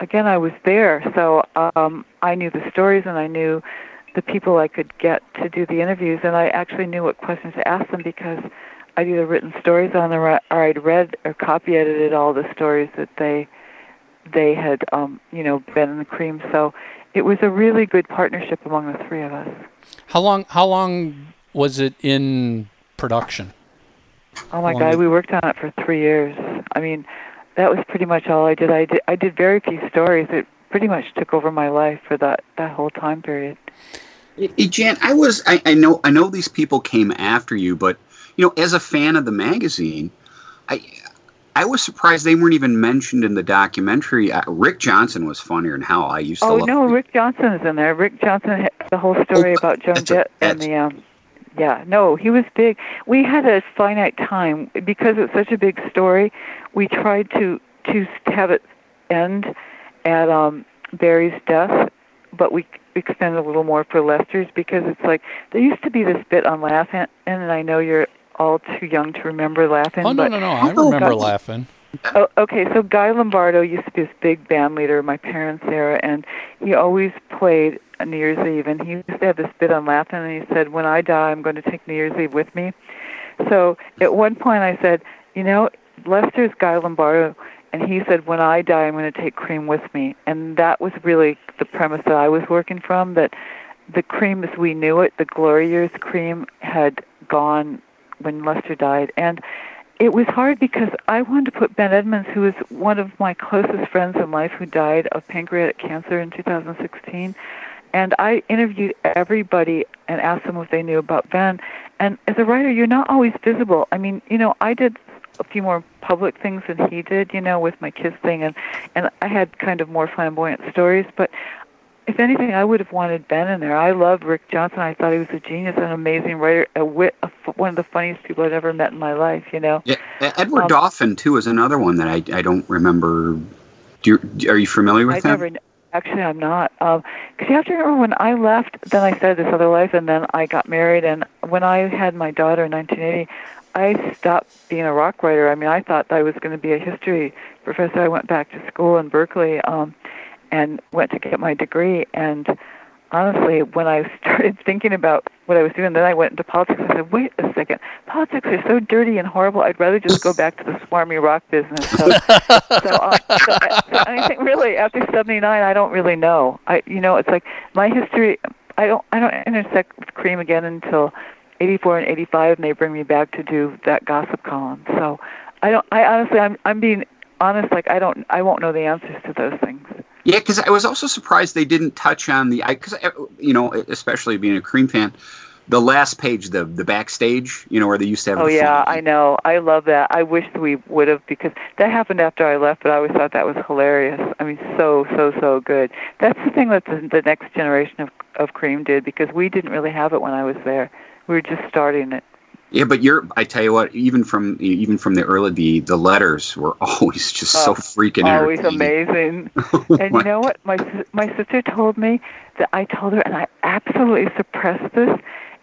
again, I was there. So um, I knew the stories and I knew the people I could get to do the interviews, and I actually knew what questions to ask them because I'd either written stories on them or I'd read or copy edited all the stories that they they had, um, you know, been in the Cream. So it was a really good partnership among the three of us. How long? How long was it in production? Oh my God, did... we worked on it for three years. I mean, that was pretty much all I did. I did I did very few stories. It pretty much took over my life for that, that whole time period. It, it, Jan, I was I, I know I know these people came after you, but you know, as a fan of the magazine, I I was surprised they weren't even mentioned in the documentary. Uh, Rick Johnson was funnier than hell. I used to. Oh love no, him. Rick Johnson is in there. Rick Johnson had the whole story oh, about Joan Jett and the um, yeah. No, he was big. We had a finite time because it's such a big story. We tried to to have it end at um, Barry's death, but we extended a little more for Lester's because it's like there used to be this bit on Laugh-In, and I know you're all too young to remember Laugh-In. Oh, but, no, no, no. I remember oh, Laugh-In. Oh, okay, so Guy Lombardo used to be this big band leader of my parents' era, and he always played New Year's Eve, and he used to have this bit on Laugh-In, and he said, when I die, I'm going to take New Year's Eve with me. So at one point I said, you know, Lester's Guy Lombardo, and he said, when I die, I'm going to take Cream with me. And that was really the premise that I was working from, that the Cream as we knew it, the glory years Cream, had gone when Lester died. And it was hard because I wanted to put Ben Edmonds, who was one of my closest friends in life, who died of pancreatic cancer in two thousand sixteen. And I interviewed everybody and asked them what they knew about Ben. And as a writer, you're not always visible. I mean, you know, I did a few more public things than he did, you know, with my KISS thing, and, and I had kind of more flamboyant stories, but if anything, I would have wanted Ben in there. I loved Rick Johnson. I thought he was a genius, an amazing writer, a wit, a, one of the funniest people I'd ever met in my life, you know. Yeah, Edward um, Dauphin, too, is another one that I, I don't remember. Do you, are you familiar with I him? Never, actually, I'm not. Because um, you have to remember, when I left, then I started this other life, and then I got married, and when I had my daughter in nineteen eighty, I stopped being a rock writer. I mean, I thought I was going to be a history professor. I went back to school in Berkeley um, and went to get my degree. And honestly, when I started thinking about what I was doing, then I went into politics. I said, wait a second. Politics are so dirty and horrible. I'd rather just go back to the swarmy rock business. So, so, uh, so, I, so I think really after seventy-nine, I don't really know. I, you know, it's like my history, I don't, I don't intersect with Cream again until eighty-four and eighty-five, and they bring me back to do that gossip column. So I don't, I honestly, I'm I'm being honest, like I don't, I won't know the answers to those things. Yeah, because I was also surprised they didn't touch on the, because, you know, especially being a Cream fan, the last page, the the backstage, you know, where they used to have. Oh, the yeah, film. I know. I love that. I wish we would have, because that happened after I left, but I always thought that was hilarious. I mean, so, so, so good. That's the thing that the, the next generation of, of Cream did, because we didn't really have it when I was there. We were just starting it. Yeah, but you're, I tell you what, even from even from the early, the, the letters were always just oh, so freaking always amazing. Oh, and you know what? My my sister told me that I told her, and I absolutely suppressed this,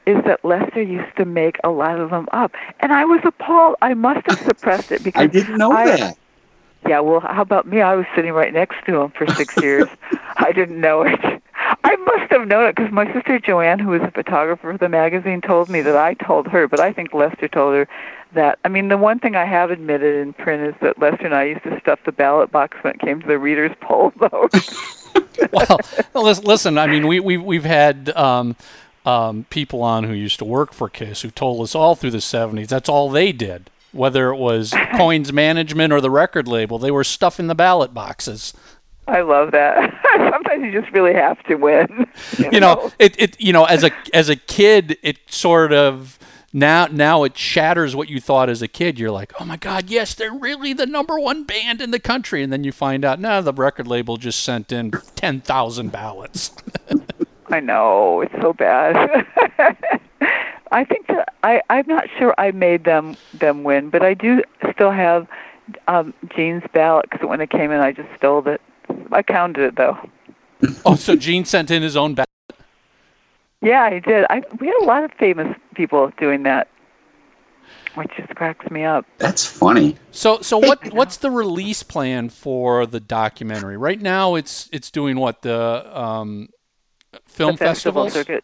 is that Lester used to make a lot of them up. And I was appalled. I must have suppressed it because I didn't know I, that. Yeah, well, how about me? I was sitting right next to him for six years. I didn't know it. I must have have known it because my sister Joanne, who is a photographer for the magazine, told me that I told her, but I think Lester told her that. I mean, the one thing I have admitted in print is that Lester and I used to stuff the ballot box when it came to the reader's poll, though. Well, listen, I mean, we, we, we've had um, um, people on who used to work for KISS who told us all through the seventies that's all they did, whether it was Coins Management or the record label, they were stuffing the ballot boxes. I love that. Sometimes you just really have to win. You know, you know it, it. You know, as a as a kid, it sort of now now it shatters what you thought as a kid. You're like, oh my God, yes, they're really the number one band in the country, and then you find out, no, the record label just sent in ten thousand ballots. I know, it's so bad. I think that I I'm not sure I made them them win, but I do still have um, Gene's ballot because when it came in, I just stole it. I counted it, though. Oh, so Gene sent in his own ballot? Yeah, he did. I, we had a lot of famous people doing that, which just cracks me up. That's funny. So so what? what's the release plan for the documentary? Right now it's it's doing what, the um, film the festival festivals? Circuit.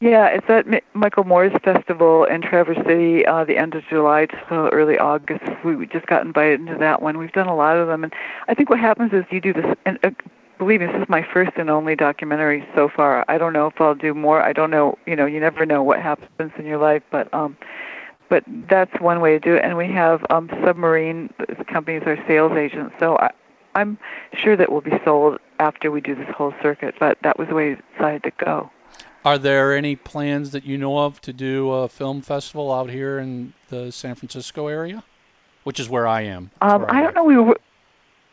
Yeah, it's at M- Michael Moore's Festival in Traverse City uh, the end of July to early August. We just got invited into that one. We've done a lot of them. And I think what happens is you do this, and uh, believe me, this is my first and only documentary so far. I don't know if I'll do more. I don't know. You know, you never know what happens in your life, but um, but that's one way to do it. And we have um, Submarine companies are sales agents, so I, I'm sure that will be sold after we do this whole circuit, but that was the way we decided to go. Are there any plans that you know of to do a film festival out here in the San Francisco area, which is where I am? Um, I, I don't know. We were,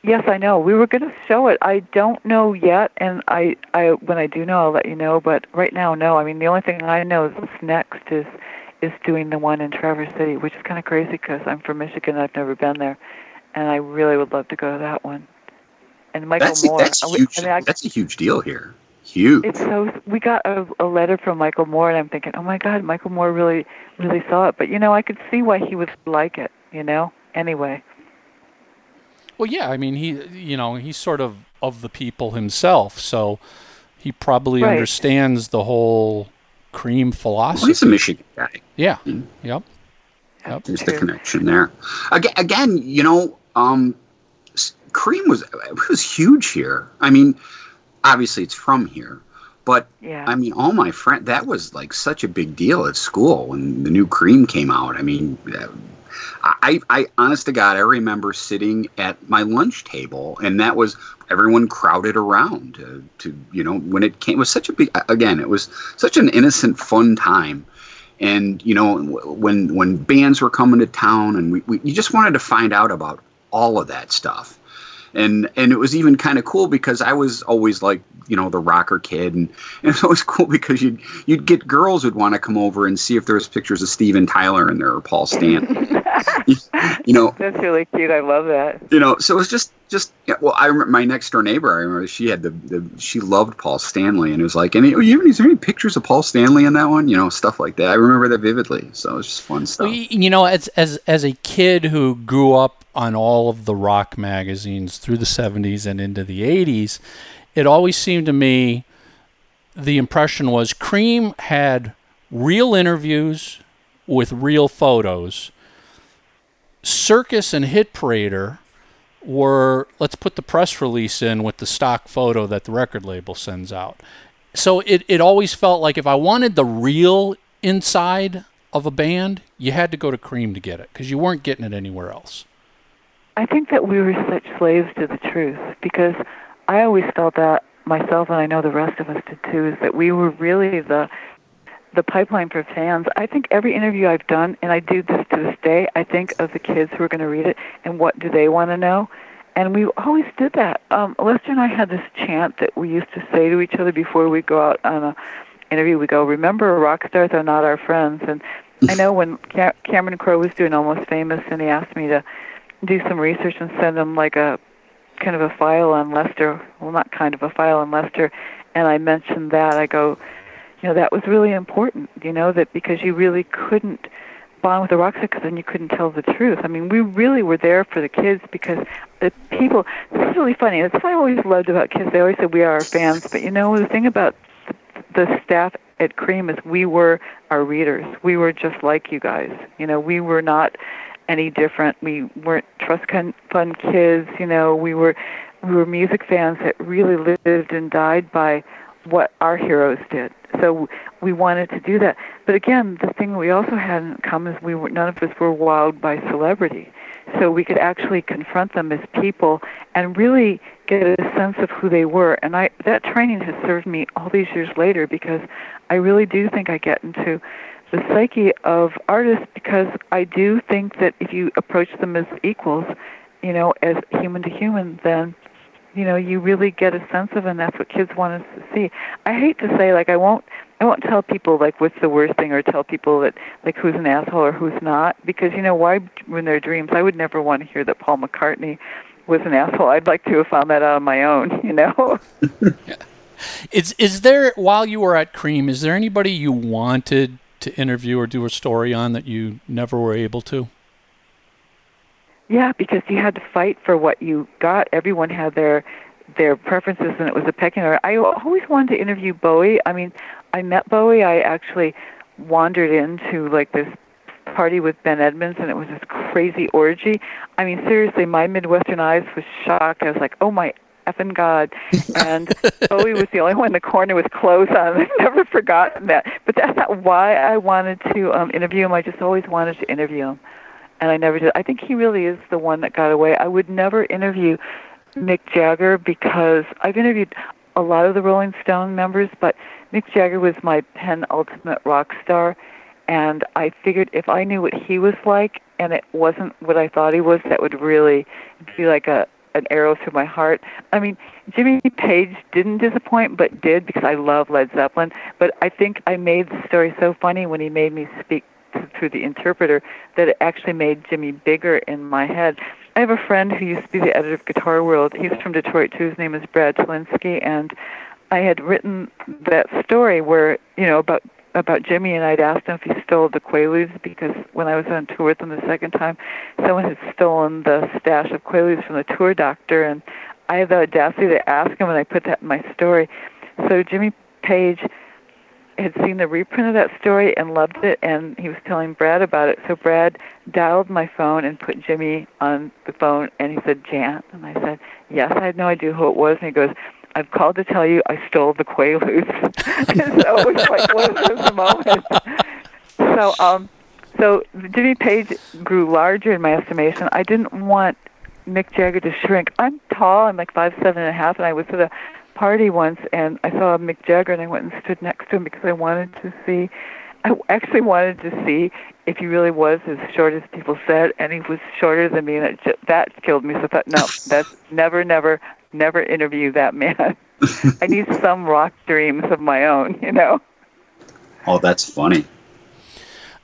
yes, I know. We were going to show it. I don't know yet, and I, I, when I do know, I'll let you know. But right now, no. I mean, the only thing I know is what's next is is doing the one in Traverse City, which is kind of crazy because I'm from Michigan and I've never been there, and I really would love to go to that one. And Michael that's, Moore. That's, we, huge, I mean, I, that's a huge deal here. Huge. It's so we got a, a letter from Michael Moore, and I'm thinking, oh my God, Michael Moore really, really saw it. But you know, I could see why he would like it. You know, anyway. Well, yeah, I mean, he, you know, he's sort of of the people himself, so he probably right. understands the whole Cream philosophy. Well, he's a Michigan guy. Yeah. Mm-hmm. Yep. Yep. There's the connection there. Again, again, you know, um, Cream was was huge here. I mean. Obviously, it's from here, but yeah. I mean, all my friends, that was like such a big deal at school when the new Cream came out. I mean, I, I, honest to God, I remember sitting at my lunch table, and that was everyone crowded around to, to you know, when it came, it was such a big, again, it was such an innocent, fun time. And, you know, when, when bands were coming to town, and we, we you just wanted to find out about all of that stuff. And and it was even kind of cool because I was always like, you know, the rocker kid. And, and it was cool because you'd, you'd get girls who'd want to come over and see if there was pictures of Steven Tyler in there or Paul Stanley. You know, that's really cute. I love that. You know, so it was just, just well, I remember my next door neighbor, I remember she had the, the she loved Paul Stanley. And it was like, any, is there any pictures of Paul Stanley in that one? You know, stuff like that. I remember that vividly. So it was just fun stuff. Well, you know, as as as a kid who grew up on all of the rock magazines through the seventies and into the eighties, it always seemed to me the impression was Cream had real interviews with real photos. Circus and Hit Parader were, let's put the press release in with the stock photo that the record label sends out. So it, it always felt like if I wanted the real inside of a band, you had to go to Cream to get it because you weren't getting it anywhere else. I think that we were such slaves to the truth because I always felt that myself, and I know the rest of us did too, is that we were really the the pipeline for fans. I think every interview I've done, and I do this to this day, I think of the kids who are going to read it and what do they want to know. And we always did that. Um, Lester and I had this chant that we used to say to each other before we go out on an interview. We go, remember, rock stars are not our friends. And I know when Cam- Cameron Crowe was doing Almost Famous, and he asked me to do some research and send him like a kind of a file on Lester. Well, not kind of a file on Lester. And I mentioned that. I go, you know, that was really important, you know, that because you really couldn't bond with the rock star because then you couldn't tell the truth. I mean, we really were there for the kids because the people, this is really funny. That's what I always loved about kids. They always said we are our fans. But, you know, the thing about the staff at Creem is we were our readers. We were just like you guys. You know, we were not any different. We weren't trust fund kids. You know, we were we were music fans that really lived and died by what our heroes did. So we wanted to do that. But again, the thing we also had in common is we were, none of us were wowed by celebrity. So we could actually confront them as people and really get a sense of who they were. And I, that training has served me all these years later, because I really do think I get into the psyche of artists, because I do think that if you approach them as equals, you know, as human to human, then, you know, you really get a sense of, and that's what kids want us to see. I hate to say, like, I won't I won't tell people, like, what's the worst thing, or tell people that, like, who's an asshole or who's not, because, you know, why ruin their dreams? I would never want to hear that Paul McCartney was an asshole. I'd like to have found that out on my own, you know? Yeah. Is, is there, while you were at Creem, is there anybody you wanted to interview or do a story on that you never were able to? Yeah, because you had to fight for what you got. Everyone had their their preferences, and it was a pecking order. I always wanted to interview Bowie. I mean, I met Bowie. I actually wandered into, like, this party with Ben Edmonds, and it was this crazy orgy. I mean, seriously, my Midwestern eyes was shocked. I was like, oh, my effing God. And Bowie was the only one in the corner with clothes on. I've never forgotten that. But that's not why I wanted to um, interview him. I just always wanted to interview him. And I never did. I think he really is the one that got away. I would never interview Mick Jagger, because I've interviewed a lot of the Rolling Stone members, but Mick Jagger was my penultimate rock star, and I figured if I knew what he was like and it wasn't what I thought he was, that would really be like a an arrow through my heart. I mean, Jimmy Page didn't disappoint, but did, because I love Led Zeppelin. But I think I made the story so funny when he made me speak through the interpreter that it actually made Jimmy bigger in my head. I have a friend who used to be the editor of Guitar World. He's from Detroit too. His name is Brad Talinsky, and I had written that story where, you know, about about Jimmy, and I'd asked him if he stole the Quaaludes, because when I was on tour with him the second time, someone had stolen the stash of Quaaludes from the tour doctor, and I had the audacity to ask him, and I put that in my story. So Jimmy Page had seen the reprint of that story and loved it, and he was telling Brad about it. So Brad dialed my phone and put Jimmy on the phone, and he said, Jan. And I said, yes, I had no idea who it was. And he goes, I've called to tell you I stole the Quaaludes. So it was like one of those moments. So, um, so Jimmy Page grew larger in my estimation. I didn't want Mick Jagger to shrink. I'm tall. I'm like five, seven and a half, and I was at a party once, and I saw Mick Jagger, and I went and stood next to him because I wanted to see, I actually wanted to see if he really was as short as people said, and he was shorter than me, and it just, that killed me. So I thought, no, that's never, never, never interview that man. I need some rock dreams of my own, you know? Oh, that's funny.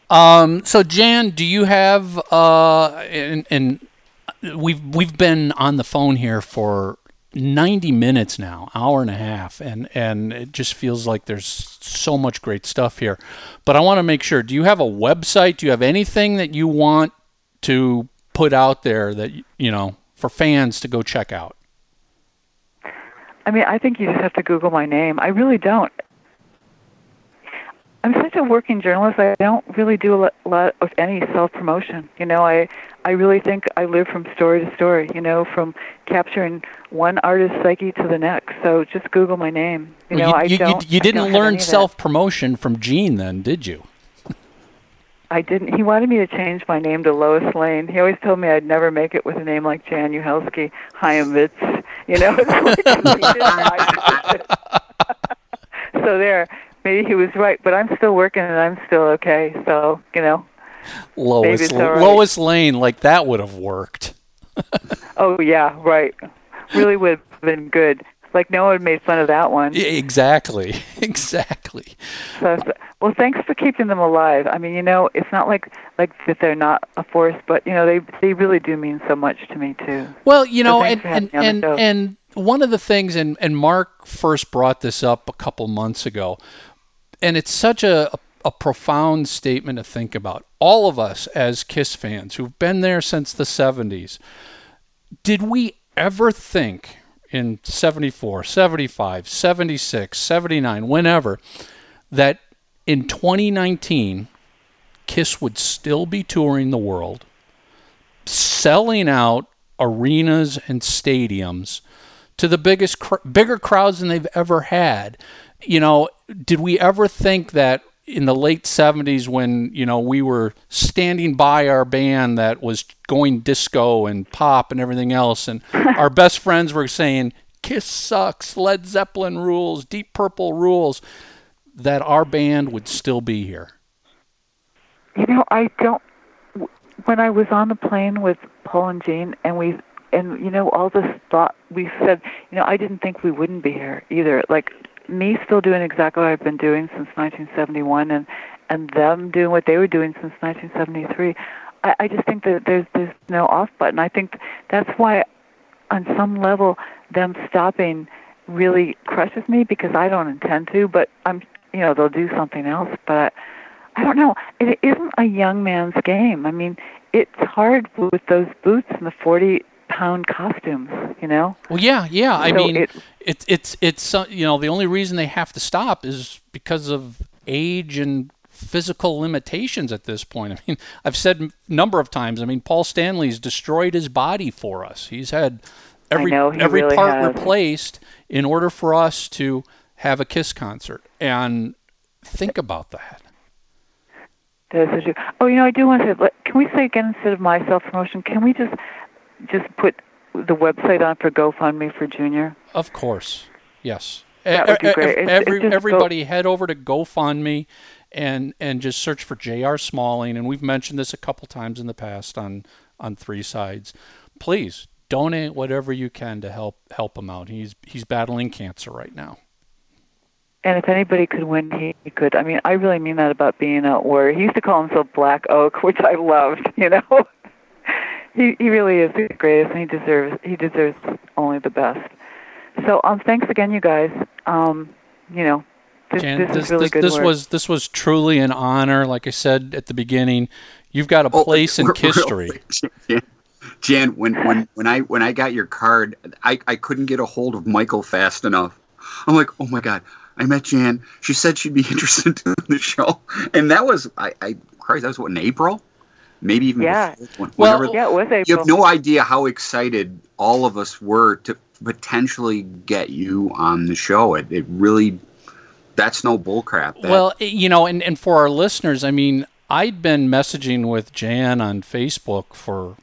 Um, so, Jan, do you have, uh, and, and we've, we've been on the phone here for ninety minutes now, hour and a half, and and it just feels like there's so much great stuff here. But I want to make sure, do you have a website? Do you have anything that you want to put out there that, you know, for fans to go check out? I mean, I think you just have to Google my name. I really don't. I'm such a working journalist. I don't really do a lot of any self-promotion. You know, I, I really think I live from story to story, you know, from capturing one artist's psyche to the next. So just Google my name. You well, know, you, I you, don't. You, you didn't don't learn self-promotion from Gene then, did you? I didn't. He wanted me to change my name to Lois Lane. He always told me I'd never make it with a name like Jaan Uhelszki, Chaim Vitz. You know, it's like so there. Maybe he was right, but I'm still working and I'm still okay. So, you know. Lois, right. Lois Lane, like that would have worked. Oh, yeah, right. Really would have been good. Like no one made fun of that one. Yeah, exactly. Exactly. So, well, thanks for keeping them alive. I mean, you know, it's not like, like that they're not a force, but, you know, they they really do mean so much to me, too. Well, you know, so and, and, and, and, and one of the things, and, and Mark first brought this up a couple months ago, and it's such a, a, a profound statement to think about. All of us as KISS fans who've been there since the seventies, did we ever think in seventy-four, seventy-five, seventy-six, seventy-nine, whenever, that in twenty nineteen, KISS would still be touring the world, selling out arenas and stadiums to the biggest, bigger crowds than they've ever had. You know, did we ever think that in the late seventies, when, you know, we were standing by our band that was going disco and pop and everything else, and our best friends were saying, KISS sucks, Led Zeppelin rules, Deep Purple rules, that our band would still be here? You know, I don't... When I was on the plane with Paul and Jane, and we... And, you know, all this thought we said, you know, I didn't think we wouldn't be here either. Like, me still doing exactly what I've been doing since nineteen seventy-one, and, and them doing what they were doing since nineteen seventy-three. I, I just think that there's, there's no off button. I think that's why, on some level, them stopping really crushes me, because I don't intend to, but I'm, you know, they'll do something else. But I, I don't know. It isn't a young man's game. I mean, it's hard with those boots and the forty pound costumes, you know? Well, yeah, yeah. I so mean, it, it, it's, it's uh, you know, the only reason they have to stop is because of age and physical limitations at this point. I mean, I've said a number of times, I mean, Paul Stanley's destroyed his body for us. He's had every, know, he every really part has. replaced in order for us to have a KISS concert. And think about that. That is so true. Oh, you know, I do want to, can we say again, instead of my self-promotion, can we just... just put the website on for GoFundMe for Junior? Of course, yes. That would be great. If, every, it's, it's everybody go- head over to GoFundMe and, and just search for J R. Smalling, and we've mentioned this a couple times in the past on, on Three Sides. Please, donate whatever you can to help help him out. He's he's battling cancer right now. And if anybody could win, he could. I mean, I really mean that about being a warrior. He used to call himself Black Oak, which I loved, you know? He he really is the greatest, and he deserves he deserves only the best. So um, thanks again, you guys. Um, you know, this, Jan, this, this is really this, good this work. was this was truly an honor. Like I said at the beginning, you've got a oh, place in history. Jan, Jan, when when when I when I got your card, I, I couldn't get a hold of Michael fast enough. I'm like, oh my God, I met Jan. She said she'd be interested in doing the show, and that was I, I Christ, that was what in April. Maybe even yeah. Before, well, yeah, it was April. You have no idea how excited all of us were to potentially get you on the show. It, it really, that's no bull crap. That. Well, you know, and, and for our listeners, I mean, I'd been messaging with Jan on Facebook for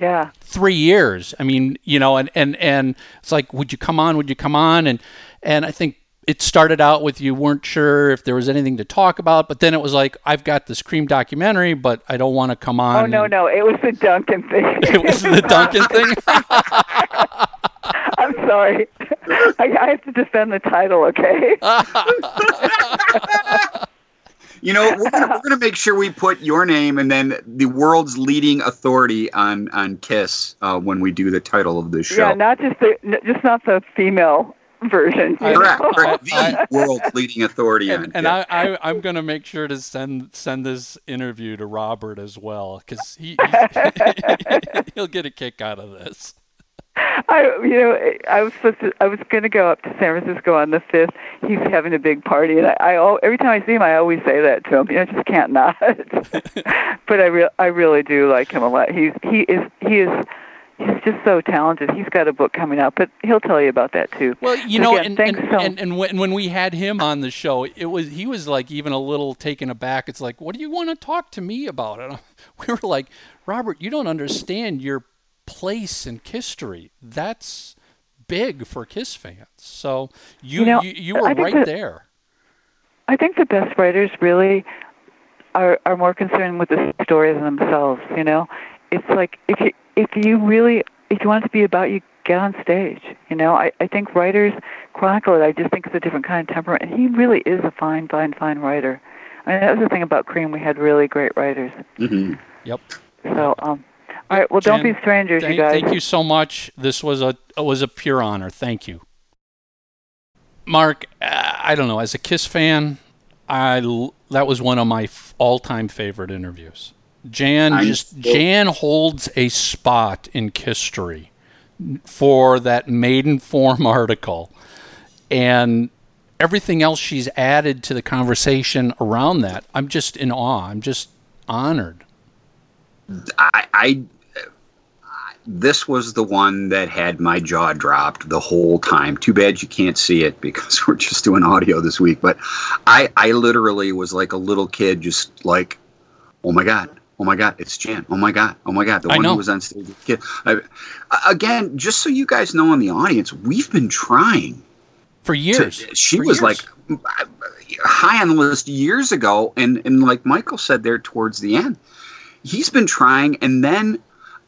yeah three years. I mean, you know, and, and, and it's like, would you come on? Would you come on? And and I think it started out with you weren't sure if there was anything to talk about, but then it was like, I've got this Cream documentary, but I don't want to come on. Oh, no, no. It was the Duncan thing. It was the Duncan thing? I'm sorry. I, I have to defend the title, okay? You know, we're going to make sure we put your name and then the world's leading authority on, on KISS uh, when we do the title of this show. Yeah, not just the, just not the female version. Correct. The world leading authority. And, on and I, I, I'm going to make sure to send send this interview to Robert as well, because he, he'll get a kick out of this. I, you know, I was supposed to, I was going to go up to San Francisco on the fifth. He's having a big party, and I, I every time I see him, I always say that to him. You know, I just can't not. But I re- I really do like him a lot. He's he is he is. He's just so talented. He's got a book coming out, but he'll tell you about that too. Well, you know, Again, and, and, so. and and when when we had him on the show, it was he was like even a little taken aback. It's like, what do you want to talk to me about? And we were like, Robert, you don't understand your place in history. That's big for KISS fans. So you you, know, you, you were right the, there. I think the best writers really are are more concerned with the stories themselves. You know, it's like if you. If you really, if you want it to be about you, get on stage. You know, I, I think writers chronicle it. I just think it's a different kind of temperament. And he really is a fine, fine, fine writer. I mean, that was the thing about Cream. We had really great writers. Mm-hmm. Yep. So, um, all right. Well, Jan, don't be strangers, thank, you guys. Thank you so much. This was a was a pure honor. Thank you, Mark. Uh, I don't know. As a KISS fan, I that was one of my f- all-time favorite interviews. Jan just Jan holds a spot in history for that Maidenform article, and everything else she's added to the conversation around that, I'm just in awe. I'm just honored. I, I this was the one that had my jaw dropped the whole time. Too bad you can't see it because we're just doing audio this week. But I, I literally was like a little kid, just like, oh my God. Oh my God, it's Jan. Oh my God. Oh my God. The one who was on stage. I, again, just so you guys know in the audience, we've been trying for years. To, she for was years. like high on the list years ago. And, and like Michael said there towards the end, he's been trying. And then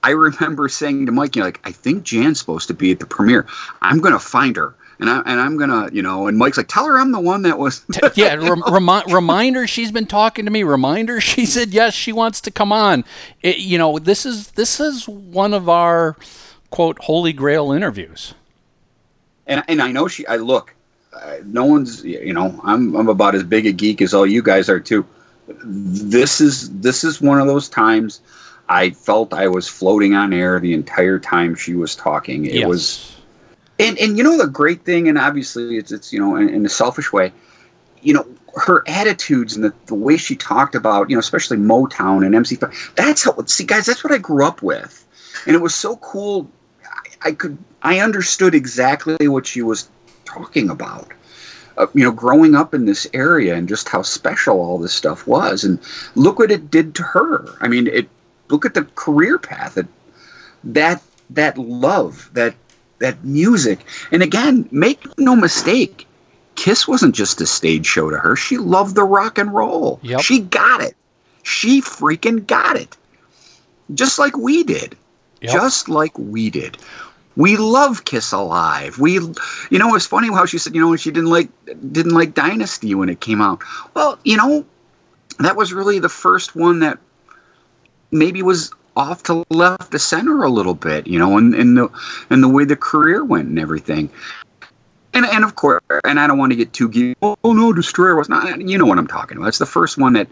I remember saying to Mike, you know, like, I think Jan's supposed to be at the premiere. I'm going to find her. And, I, and I'm going to, you know, and Mike's like, tell her I'm the one that was. yeah, rem, remi- reminder, she's been talking to me. Reminder, she said, yes, she wants to come on. It, you know, this is this is one of our, quote, holy grail interviews. And and I know she, I look, uh, no one's, you know, I'm I'm about as big a geek as all you guys are, too. This is this is one of those times I felt I was floating on air the entire time she was talking. It yes. was. And, and you know, the great thing, and obviously it's, it's you know, in, in a selfish way, you know, her attitudes and the, the way she talked about, you know, especially Motown and M C five, that's how, see, guys, that's what I grew up with. And it was so cool. I, I could, I understood exactly what she was talking about, uh, you know, growing up in this area and just how special all this stuff was. And look what it did to her. I mean, it, look at the career path, it, that, that love, that, that music. And again, make no mistake, KISS wasn't just a stage show to her. She loved the rock and roll. Yep. She got it. She freaking got it. Just like we did. Yep. Just like we did. We love KISS Alive. We, you know, it's funny how she said, you know, she didn't like didn't like Dynasty when it came out. Well, you know, that was really the first one that maybe was off to left to center a little bit, you know, and, and the and the way the career went and everything. And and of course, and I don't want to get too geeky. Oh no, Destroyer was not. You know what I'm talking about. It's the first one that,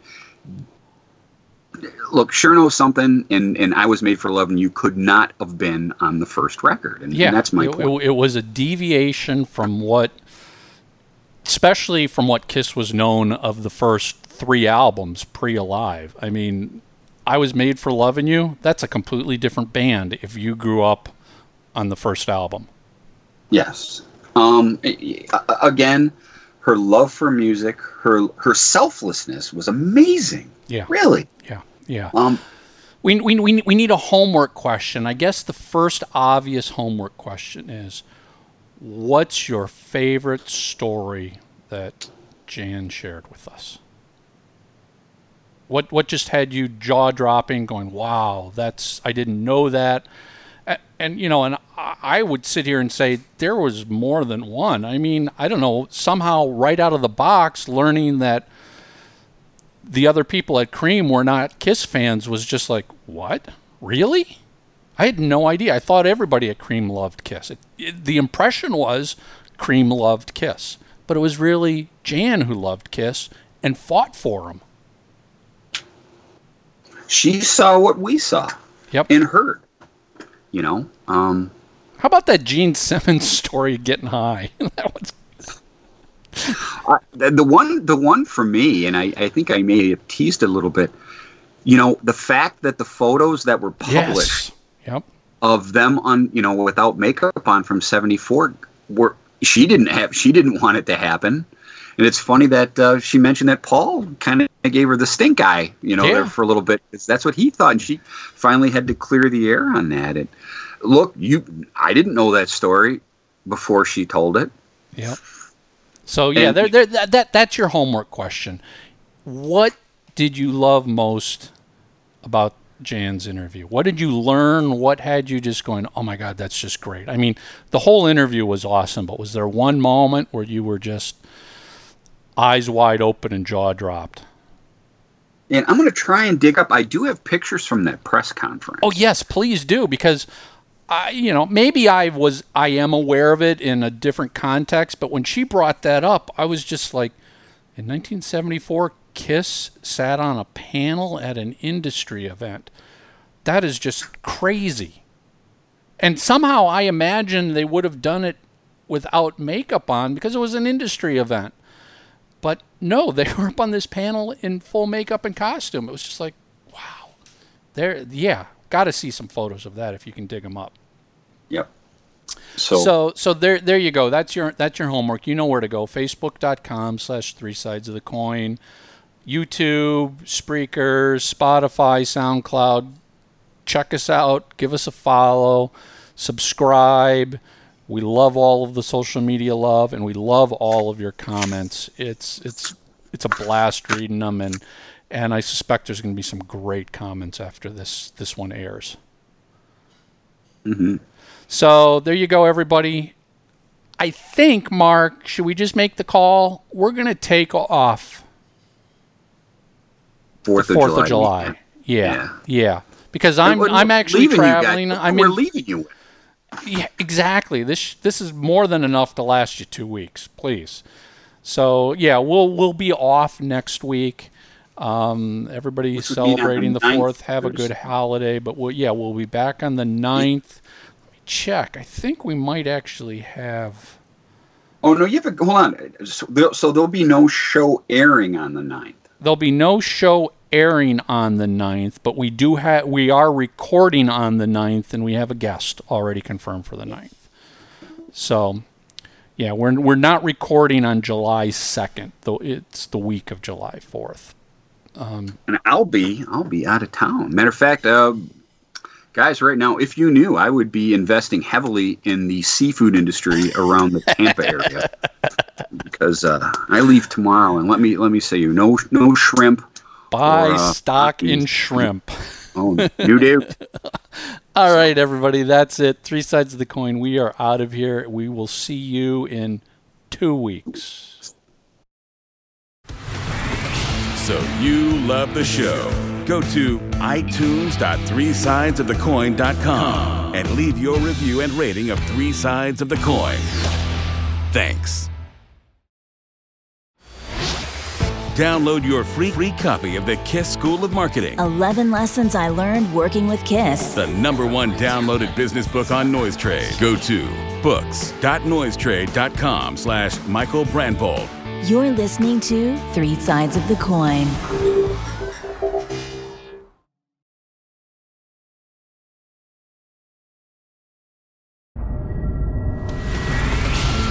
look, sure knows something, and, and I Was Made for Love, and you could not have been on the first record. And, yeah, and that's my it, point. It was a deviation from what, especially from what KISS was known of the first three albums pre-Alive. I mean, I Was Made for Loving You, that's a completely different band if you grew up on the first album. Yes. Um, again, her love for music, her her selflessness was amazing. Yeah. Really. Yeah, yeah. Um, we, we, we, we need a homework question. I guess the first obvious homework question is, what's your favorite story that Jan shared with us? What what just had you jaw dropping, going, wow, that's I didn't know that, and, and you know, and I would sit here and say there was more than one. I mean, I don't know, somehow right out of the box, learning that the other people at Creem were not KISS fans was just like, what, really? I had no idea. I thought everybody at Creem loved KISS. It, it, the impression was Creem loved KISS, but it was really Jan who loved KISS and fought for them. She saw what we saw, yep, and heard, you know. Um, How about that Gene Simmons story, getting high? That was... uh, the one, the one for me, and I, I think I may have teased a little bit. You know, the fact that the photos that were published, yes, yep, of them on, you know, without makeup on from seventy-four were she didn't have, she didn't want it to happen. And it's funny that uh, she mentioned that Paul kind of gave her the stink eye, you know, yeah, there for a little bit. That's what he thought, and she finally had to clear the air on that. And look, you, I didn't know that story before she told it. Yeah. So yeah, there, there, that, that that's your homework question. What did you love most about Jan's interview? What did you learn? What had you just going, oh my God, that's just great? I mean, the whole interview was awesome, but was there one moment where you were just eyes wide open and jaw dropped? And I'm going to try and dig up. I do have pictures from that press conference. Oh yes, please do, because I, you know, maybe I was, I am aware of it in a different context, but when she brought that up, I was just like, in nineteen seventy-four, KISS sat on a panel at an industry event. That is just crazy. And somehow I imagine they would have done it without makeup on because it was an industry event. But no, they were up on this panel in full makeup and costume. It was just like, wow. There, yeah, got to see some photos of that if you can dig them up. Yep. So, so, so there, there you go. That's your, that's your homework. You know where to go. Facebook.com slash three sides of the coin, YouTube, Spreaker, Spotify, SoundCloud. Check us out. Give us a follow. Subscribe. We love all of the social media love, and we love all of your comments. It's, it's, it's a blast reading them, and, and I suspect there's going to be some great comments after this, this one airs. Mm-hmm. So there you go, everybody. I think, Mark, should we just make the call? We're going to take off Fourth of July. Fourth of July. Yeah, yeah, yeah. Because I'm I'm actually traveling. I mean, we're leaving you. Yeah, exactly. This this is more than enough to last you two weeks, please. So yeah, we'll we'll be off next week. Um, everybody celebrating the fourth. Have a good holiday. But we'll, yeah, we'll be back on the ninth. Let me check. I think we might actually have. Oh no! You have a, hold on. So, there, so there'll be no show airing on the ninth. There'll be no show airing on the ninth, but we do have we are recording on the ninth, and we have a guest already confirmed for the ninth. So, yeah, we're we're not recording on July second, though it's the week of July fourth. Um, and I'll be I'll be out of town. Matter of fact, uh, guys, right now, if you knew, I would be investing heavily in the seafood industry around the Tampa area because uh, I leave tomorrow, and let me let me say you no no shrimp. Buy or, uh, stock in shrimp. Oh, you do. All right, everybody. That's it. Three sides of the coin. We are out of here. We will see you in two weeks. So you love the show. Go to i tunes dot three sides of the coin dot com and leave your review and rating of Three Sides of the Coin. Thanks. Download your free free copy of the KISS School of Marketing. eleven Lessons I Learned Working with KISS. The number one downloaded business book on Noisetrade. Go to books.noisetrade.com slash Michael Brandvold. You're listening to Three Sides of the Coin.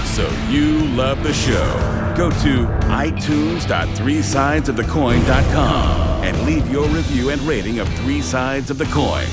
So you love the show. Go to i tunes dot three sides of the coin dot com and leave your review and rating of Three Sides of the Coin.